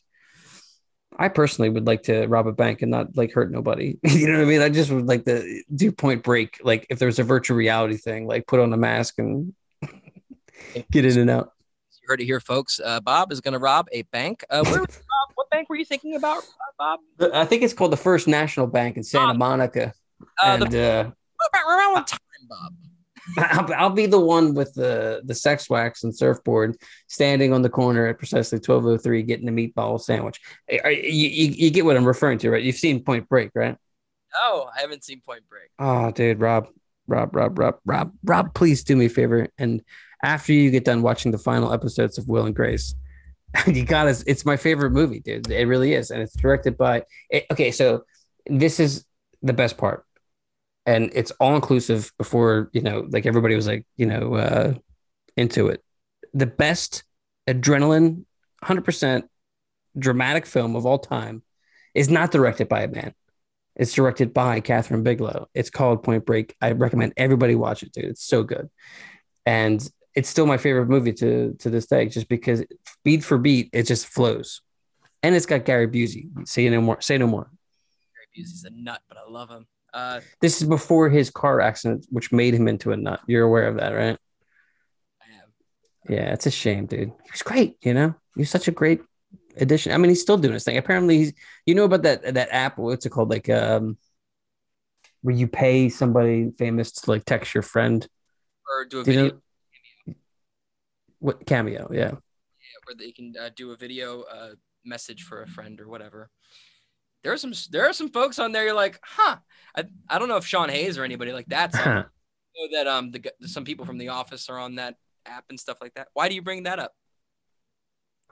I personally would like to rob a bank and not like hurt nobody. You know what I mean? I just would like to do Point Break. Like if there's a virtual reality thing, like put on a mask and get in and out. You heard it here, folks. Uh, Bob is going to rob a bank. Uh, where was Bob? What bank were you thinking about, Bob? I think it's called the First National Bank in Santa Monica. Uh, and, the, uh, we're around with time, Bob. I'll, I'll be the one with the, the sex wax and surfboard standing on the corner at precisely twelve oh three getting the meatball sandwich. You, you, you get what I'm referring to, right? You've seen Point Break, right? Oh, I haven't seen Point Break. Oh, dude, Rob, Rob, Rob, Rob, Rob, Rob, please do me a favor. And after you get done watching the final episodes of Will and Grace, you got us. It's my favorite movie, dude. It really is. And it's directed by, it, okay, so this is the best part. And it's all inclusive before, you know, like everybody was like, you know, uh, into it. The best adrenaline, one hundred percent dramatic film of all time is not directed by a man. It's directed by Catherine Bigelow. It's called Point Break. I recommend everybody watch it, dude. It's so good. And it's still my favorite movie to, to this day, just because beat for beat, it just flows. And it's got Gary Busey. Say no more. Say no more. Gary Busey's a nut, but I love him. Uh, this is before his car accident, which made him into a nut. You're aware of that, right? I am. Yeah, it's a shame, dude. He was great, you know? He was such a great addition. I mean, he's still doing his thing. Apparently, he's, you know about that that app, what's it called? Like, um, where you pay somebody famous to, like, text your friend. Or do a do video. You know? Cameo. What, Cameo, yeah. Yeah, where they can uh, do a video uh, message for a friend or whatever. There are some there are some folks on there. You're like, huh? I, I don't know if Sean Hayes or anybody like that's on. Huh. I know that um the, some people from The Office are on that app and stuff like that. Why do you bring that up?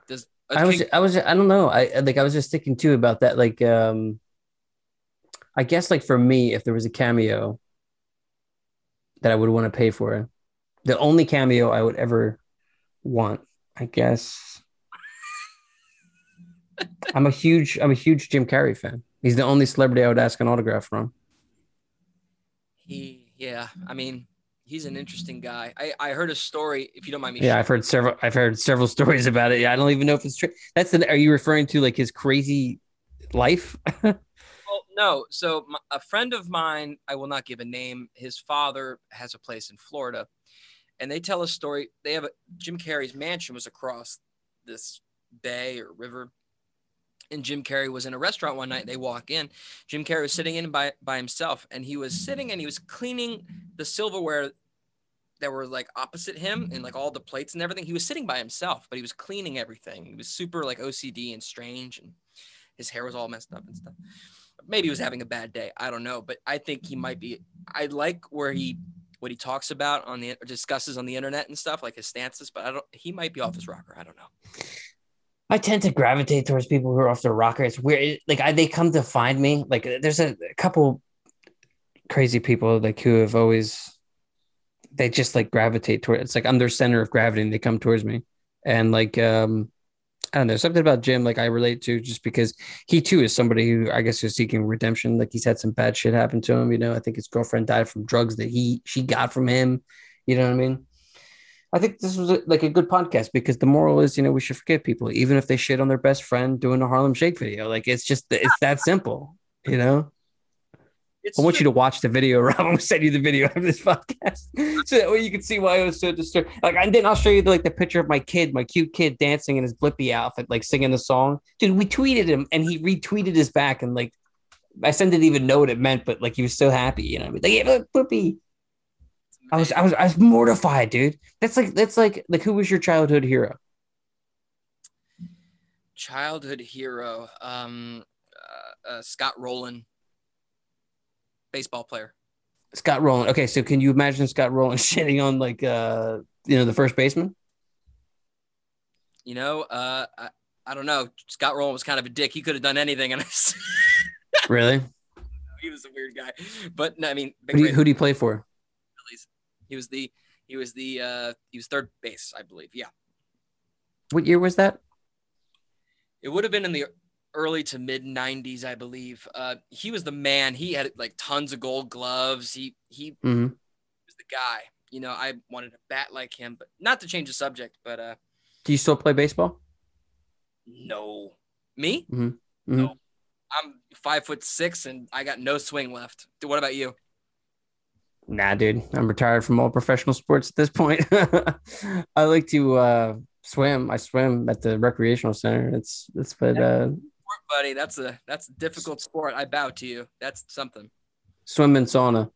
Does I was I was I don't know. I like I was just thinking too about that. Like um, I guess like for me, if there was a cameo that I would want to pay for, the only cameo I would ever want, I guess. I'm a huge, I'm a huge Jim Carrey fan. He's the only celebrity I would ask an autograph from. He, yeah, I mean, he's an interesting guy. I, I heard a story. If you don't mind me, yeah, sharing. I've heard several. I've heard several stories about it. Yeah, I don't even know if it's true. That's an. Are you referring to like his crazy life? Well, no. So my, a friend of mine, I will not give a name. His father has a place in Florida, and they tell a story. They have a Jim Carrey's mansion was across this bay or river. And Jim Carrey was in a restaurant one night. They walk in. Jim Carrey was sitting in by, by himself. And he was sitting and he was cleaning the silverware that were like opposite him and like all the plates and everything. He was sitting by himself, but he was cleaning everything. He was super like O C D and strange. And his hair was all messed up and stuff. Maybe he was having a bad day. I don't know. But I think he might be. I like where he, what he talks about on the, or discusses on the internet and stuff, like his stances. But I don't, he might be off his rocker. I don't know. I tend to gravitate towards people who are off their rocker. It's weird. Like I, they come to find me. Like there's a, a couple crazy people like who have always, they just like gravitate towards, it's like I'm their center of gravity and they come towards me. And like, um, I don't know, something about Jim, like I relate to just because he too is somebody who I guess is seeking redemption. Like he's had some bad shit happen to him. You know, I think his girlfriend died from drugs that he, she got from him. You know what I mean? I think this was a, like a good podcast because the moral is, you know, we should forgive people, even if they shit on their best friend doing a Harlem Shake video. Like, it's just, it's that simple, you know? It's I want true. you to watch the video, Rob. I'm going to send you the video of this podcast so that way you can see why it was so disturbing. Like, and then I'll show you the, like the picture of my kid, my cute kid dancing in his Blippi outfit, like singing the song. Dude, we tweeted him and he retweeted us back. And like, I didn't even know what it meant, but like, he was so happy, you know? Like, yeah, look, Blippi. I was, I was, I was mortified, dude. That's like, that's like, like, who was your childhood hero? Childhood hero, um, uh, uh, Scott Rolen, baseball player. Scott Rolen. Okay, so can you imagine Scott Rolen shitting on like, uh, you know, the first baseman? You know, uh, I, I don't know. Scott Rolen was kind of a dick. He could have done anything, and I. Really? He was a weird guy, but no, I mean, who do, you, who do you play for? He was the, he was the, uh, he was third base, I believe. Yeah. What year was that? It would have been in the early to mid nineties, I believe. Uh, he was the man. He had like tons of gold gloves. He, he mm-hmm. was the guy, you know, I wanted to bat like him, but not to change the subject, but, uh, do you still play baseball? No. Me? Mm-hmm. Mm-hmm. No, I'm five foot six and I got no swing left. What about you? Nah, dude, I'm retired from all professional sports at this point. I like to uh, swim. I swim at the recreational center. It's that's but uh, buddy, that's a that's a difficult sport. I bow to you. That's something. Swim and sauna.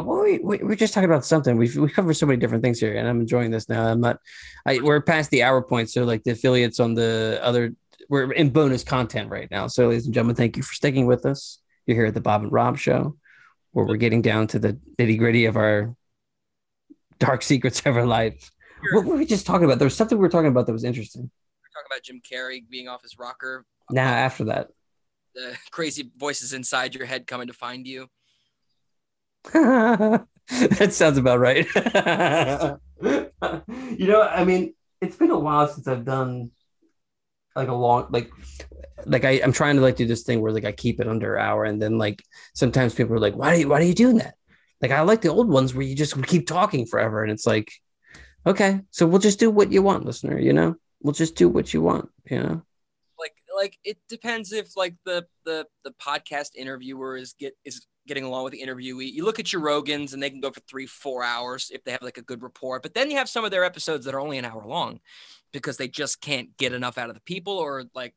But what we, we we're just talking about something. We've we covered so many different things here, and I'm enjoying this now. I'm not. I we're past the hour point, so like the affiliates on the other, we're in bonus content right now. So, ladies and gentlemen, thank you for sticking with us. You're here at the Bob and Rob Show, where we're getting down to the nitty gritty of our dark secrets of our life. Sure. What were we just talking about? There was something we were talking about that was interesting. We were talking about Jim Carrey being off his rocker. Now, nah, after that, the crazy voices inside your head coming to find you. That sounds about right. You know, I mean, it's been a while since I've done like a long, like, like I, I'm trying to like do this thing where like I keep it under an hour, and then like sometimes people are like, why are you, why are you doing that? Like, I like the old ones where you just keep talking forever, and it's like, okay, so we'll just do what you want, listener. You know, we'll just do what you want. You know, like, like it depends if like the the the podcast interviewer is get is. getting along with the interviewee. You look at your Rogans and they can go for three, four hours if they have like a good rapport. But then you have some of their episodes that are only an hour long because they just can't get enough out of the people, or like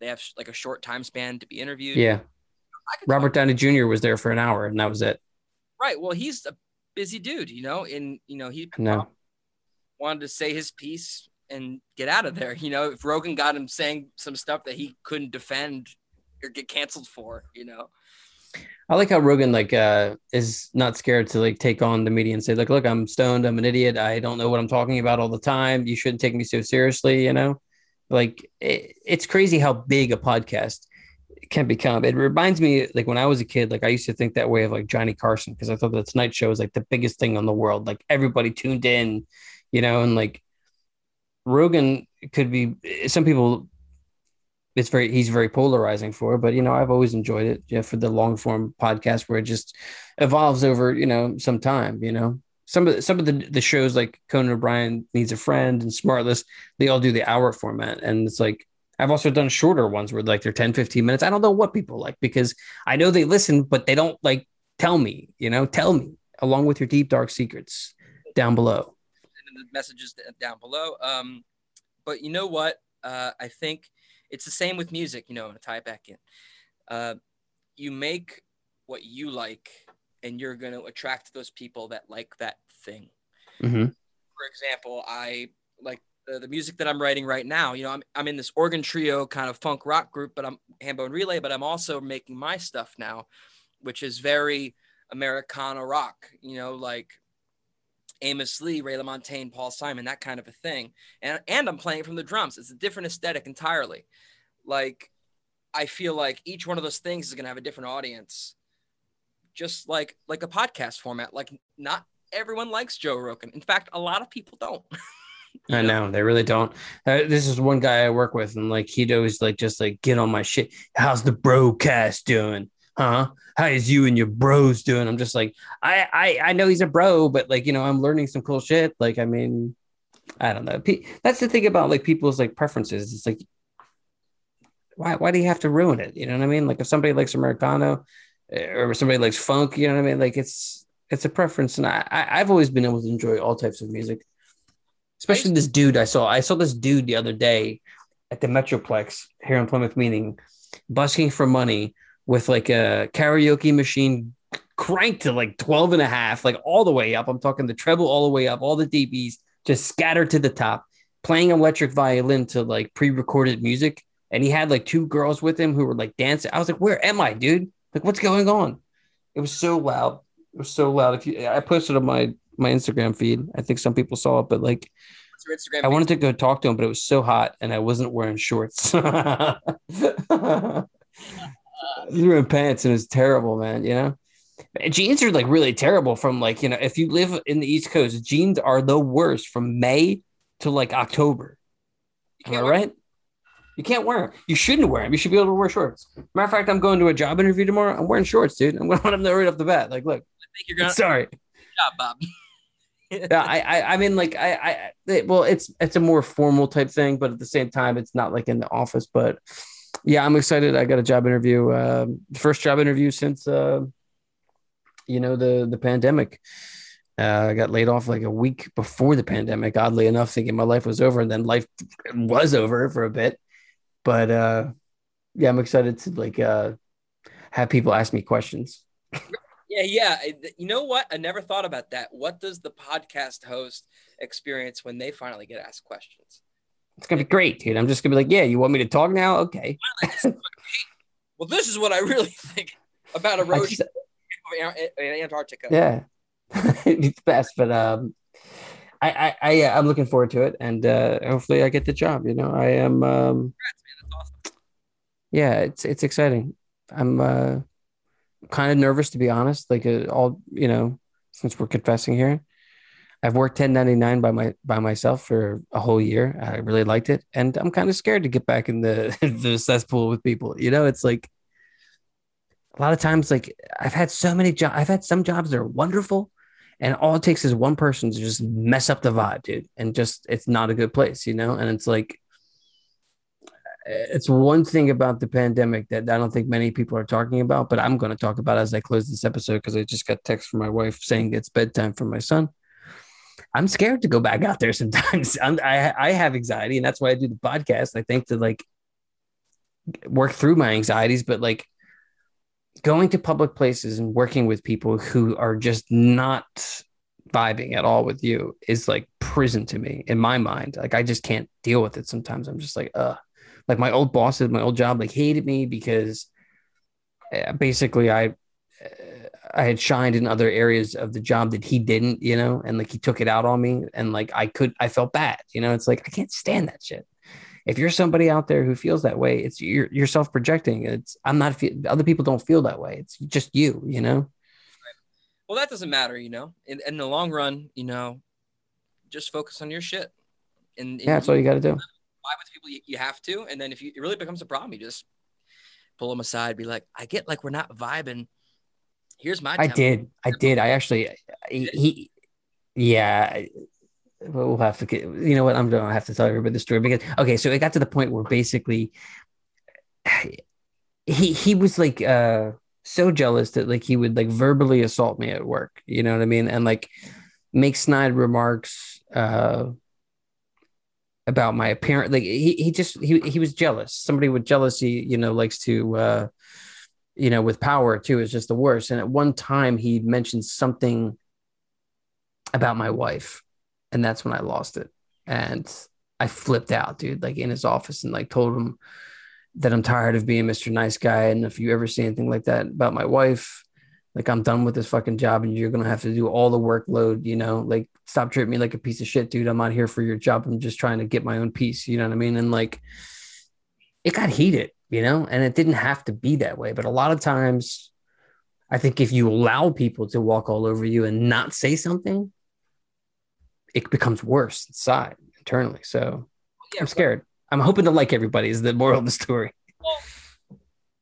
they have like a short time span to be interviewed. Yeah. Robert Downey Junior was there for an hour and that was it. Right. Well, he's a busy dude, you know, and you know, he no. wanted to say his piece and get out of there. You know, if Rogan got him saying some stuff that he couldn't defend or get canceled for, you know, I like how Rogan like uh, is not scared to like take on the media and say, like, look, I'm stoned. I'm an idiot. I don't know what I'm talking about all the time. You shouldn't take me so seriously. You know, like it, it's crazy how big a podcast can become. It reminds me like when I was a kid, like I used to think that way of like Johnny Carson, because I thought that Tonight Show was like the biggest thing on the world. Like everybody tuned in, you know, and like Rogan could be some people. It's very, he's very polarizing for, but you know, I've always enjoyed it, yeah, for the long form podcast where it just evolves over, you know, some time, you know, some of the, some of the, the shows like Conan O'Brien Needs a Friend and Smartless, they all do the hour format. And it's like, I've also done shorter ones where like they're ten, fifteen minutes. I don't know what people like, because I know they listen, but they don't like tell me, you know, tell me along with your deep, dark secrets down below. And the messages down below. Um, but you know what? Uh, I think, it's the same with music, you know, to tie it back in. Uh, you make what you like, and you're going to attract those people that like that thing. Mm-hmm. For example, I like the, the music that I'm writing right now. You know, I'm I'm in this organ trio kind of funk rock group, but I'm Hambone Relay, but I'm also making my stuff now, which is very Americana rock, you know, like Amos Lee, Ray LaMontagne, Paul Simon, that kind of a thing. And and I'm playing from the drums. It's a different aesthetic entirely. Like, I feel like each one of those things is going to have a different audience. Just like, like a podcast format. Like, not everyone likes Joe Rogan. In fact, a lot of people don't. I know? know. They really don't. Uh, this is one guy I work with, and like, he'd always like, just like, get on my shit. How's the broadcast doing? Huh? How is you and your bros doing? I'm just like, I, I I know he's a bro, but like, you know, I'm learning some cool shit. Like, I mean, I don't know. That's the thing about like people's like preferences. It's like, why why do you have to ruin it? You know what I mean? Like if somebody likes Americano or somebody likes funk, you know what I mean? Like it's it's a preference. And I, I I've always been able to enjoy all types of music, especially this dude I saw. I saw this dude the other day at the Metroplex here in Plymouth Meeting, busking for money with like a karaoke machine cranked to like twelve and a half, like all the way up. I'm talking the treble all the way up, all the D Bs just scattered to the top, playing electric violin to like pre-recorded music. And he had like two girls with him who were like dancing. I was like, where am I, dude? Like, what's going on? It was so loud. It was so loud. If you, I posted on my, my Instagram feed. I think some people saw it, but like, what's your Instagram I feed? Wanted to go talk to him, but it was so hot and I wasn't wearing shorts. You were in pants and it's terrible, man. You know, jeans are like really terrible from like, you know, if you live in the East Coast, jeans are the worst from May to like October. Am I right? You can't wear them. You shouldn't wear them. You should be able to wear shorts. Matter of fact, I'm going to a job interview tomorrow. I'm wearing shorts, dude. I'm going to right off the bat. Like, look, I think you're gonna- sorry. Good job, Bob. Yeah, I, I, I mean, like, I, I, it, well, it's, it's a more formal type thing, but at the same time, it's not like in the office, but. Yeah, I'm excited. I got a job interview, uh, first job interview since, uh, you know, the, the pandemic. Uh, I got laid off like a week before the pandemic, oddly enough, thinking my life was over, and then life was over for a bit. But uh, yeah, I'm excited to like uh, have people ask me questions. Yeah, yeah. You know what? I never thought about that. What does the podcast host experience when they finally get asked questions? It's going to be great, dude. I'm just going to be like, yeah, you want me to talk now? Okay. Well, this is what I really think about erosion just, in Antarctica. Yeah, it's best. But um, I, I, I, yeah, I'm looking forward to it. And uh, hopefully I get the job. You know, I am. Um, Congrats, man. That's awesome. Yeah, it's it's exciting. I'm uh, kind of nervous, to be honest. Like uh, all, you know, since we're confessing here, I've worked ten ninety-nine by my by myself for a whole year. I really liked it, and I'm kind of scared to get back in the the cesspool with people. You know, it's like a lot of times. Like I've had so many jobs. I've had some jobs that are wonderful, and all it takes is one person to just mess up the vibe, dude, and just it's not a good place. You know, and it's like. It's one thing about the pandemic that I don't think many people are talking about, but I'm going to talk about it as I close this episode because I just got text from my wife saying it's bedtime for my son. I'm scared to go back out there sometimes. I'm, I I have anxiety, and that's why I do the podcast. I think to like work through my anxieties, but like going to public places and working with people who are just not vibing at all with you is like prison to me in my mind. Like I just can't deal with it sometimes. I'm just like, ugh. Like my old bosses, my old job, like hated me because basically I I had shined in other areas of the job that he didn't, you know, and like he took it out on me and like I could, I felt bad, you know, it's like, I can't stand that shit. If you're somebody out there who feels that way, it's you're, you're self-projecting. It's I'm not, other people don't feel that way. It's just you, you know? Right. Well, that doesn't matter, you know, in, in the long run, you know, just focus on your shit. And, and yeah, that's all you got to do. With people you have to, and then if you, it really becomes a problem, you just pull them aside, be like, I get like we're not vibing, here's my template. I did I did I actually he yeah we'll have to get you know what I'm gonna have to tell everybody the story because okay so it got to the point where basically he he was like uh so jealous that like he would like verbally assault me at work, you know what I mean, and like make snide remarks uh about my appearance. Like he, he just, he, he was jealous. Somebody with jealousy, you know, likes to, uh, you know, with power too, is just the worst. And at one time he mentioned something about my wife, and that's when I lost it. And I flipped out, dude, like in his office, and like told him that I'm tired of being Mister Nice Guy. And if you ever see anything like that about my wife, like I'm done with this fucking job, and you're going to have to do all the workload, you know, like stop treating me like a piece of shit, dude. I'm not here for your job. I'm just trying to get my own piece. You know what I mean? And like, it got heated, you know, and it didn't have to be that way. But a lot of times I think if you allow people to walk all over you and not say something, it becomes worse inside internally. So yeah, I'm scared. Well, I'm hoping to like everybody is the moral of the story. Well,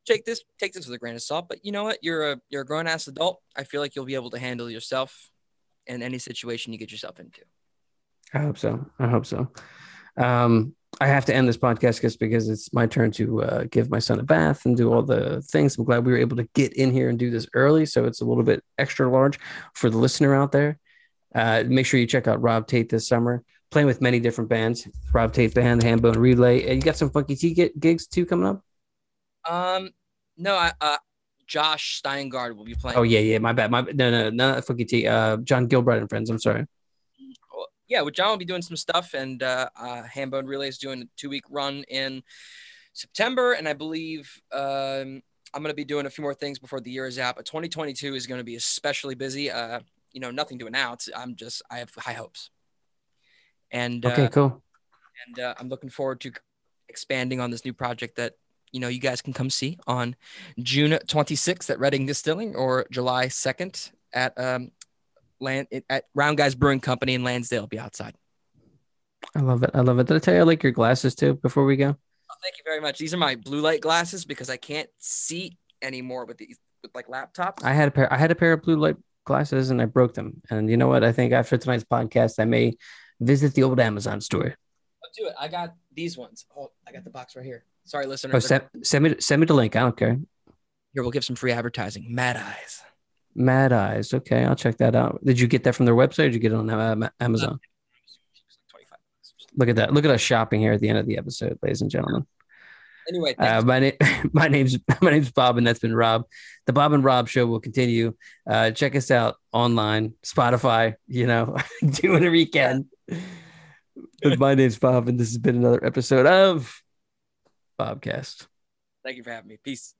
Take this, take this with a grain of salt, but you know what? You're a you're a grown ass adult. I feel like you'll be able to handle yourself in any situation you get yourself into. I hope so. I hope so. Um, I have to end this podcast just because it's my turn to uh, give my son a bath and do all the things. I'm glad we were able to get in here and do this early, so it's a little bit extra large for the listener out there. Uh, make sure you check out Rob Tate this summer. Playing with many different bands. Rob Tate Band, Hambone Relay. And you got some funky tea get, gigs too coming up? Um. No, I, uh, Josh Steingard will be playing. Oh, yeah, yeah, my bad. My No, no, no, fucking T. Uh, John Gilbride and Friends, I'm sorry. Well, yeah, well, John will be doing some stuff, and uh, uh, Hambone Relay is doing a two-week run in September, and I believe um, I'm going to be doing a few more things before the year is out, but twenty twenty-two is going to be especially busy. Uh, you know, nothing to announce. I'm just – I have high hopes. And Okay, uh, cool. And uh, I'm looking forward to expanding on this new project that – you know, you guys can come see on June twenty-sixth at Reading Distilling, or July second at um, Land at Round Guys Brewing Company in Lansdale. Be outside. I love it. I love it. Did I tell you I like your glasses too? Before we go, oh, thank you very much. These are my blue light glasses because I can't see anymore with these with like laptops. I had a pair. I had a pair of blue light glasses and I broke them. And you know what? I think after tonight's podcast, I may visit the old Amazon store. I'll do it. I got these ones. Oh, I got the box right here. Sorry, listeners. Oh, send, send, me, send me the link. I don't care. Here, we'll give some free advertising. Mad Eyes. Mad Eyes. Okay, I'll check that out. Did you get that from their website or did you get it on uh, Amazon? Uh, Look at that. Look at us shopping here at the end of the episode, ladies and gentlemen. Anyway, uh, my name, my name's my name's Bob, and that's been Rob. The Bob and Rob Show will continue. Uh, check us out online, Spotify. You know, do whatever you can. But my name's Bob, and this has been another episode of Bobcast. Thank you for having me. Peace.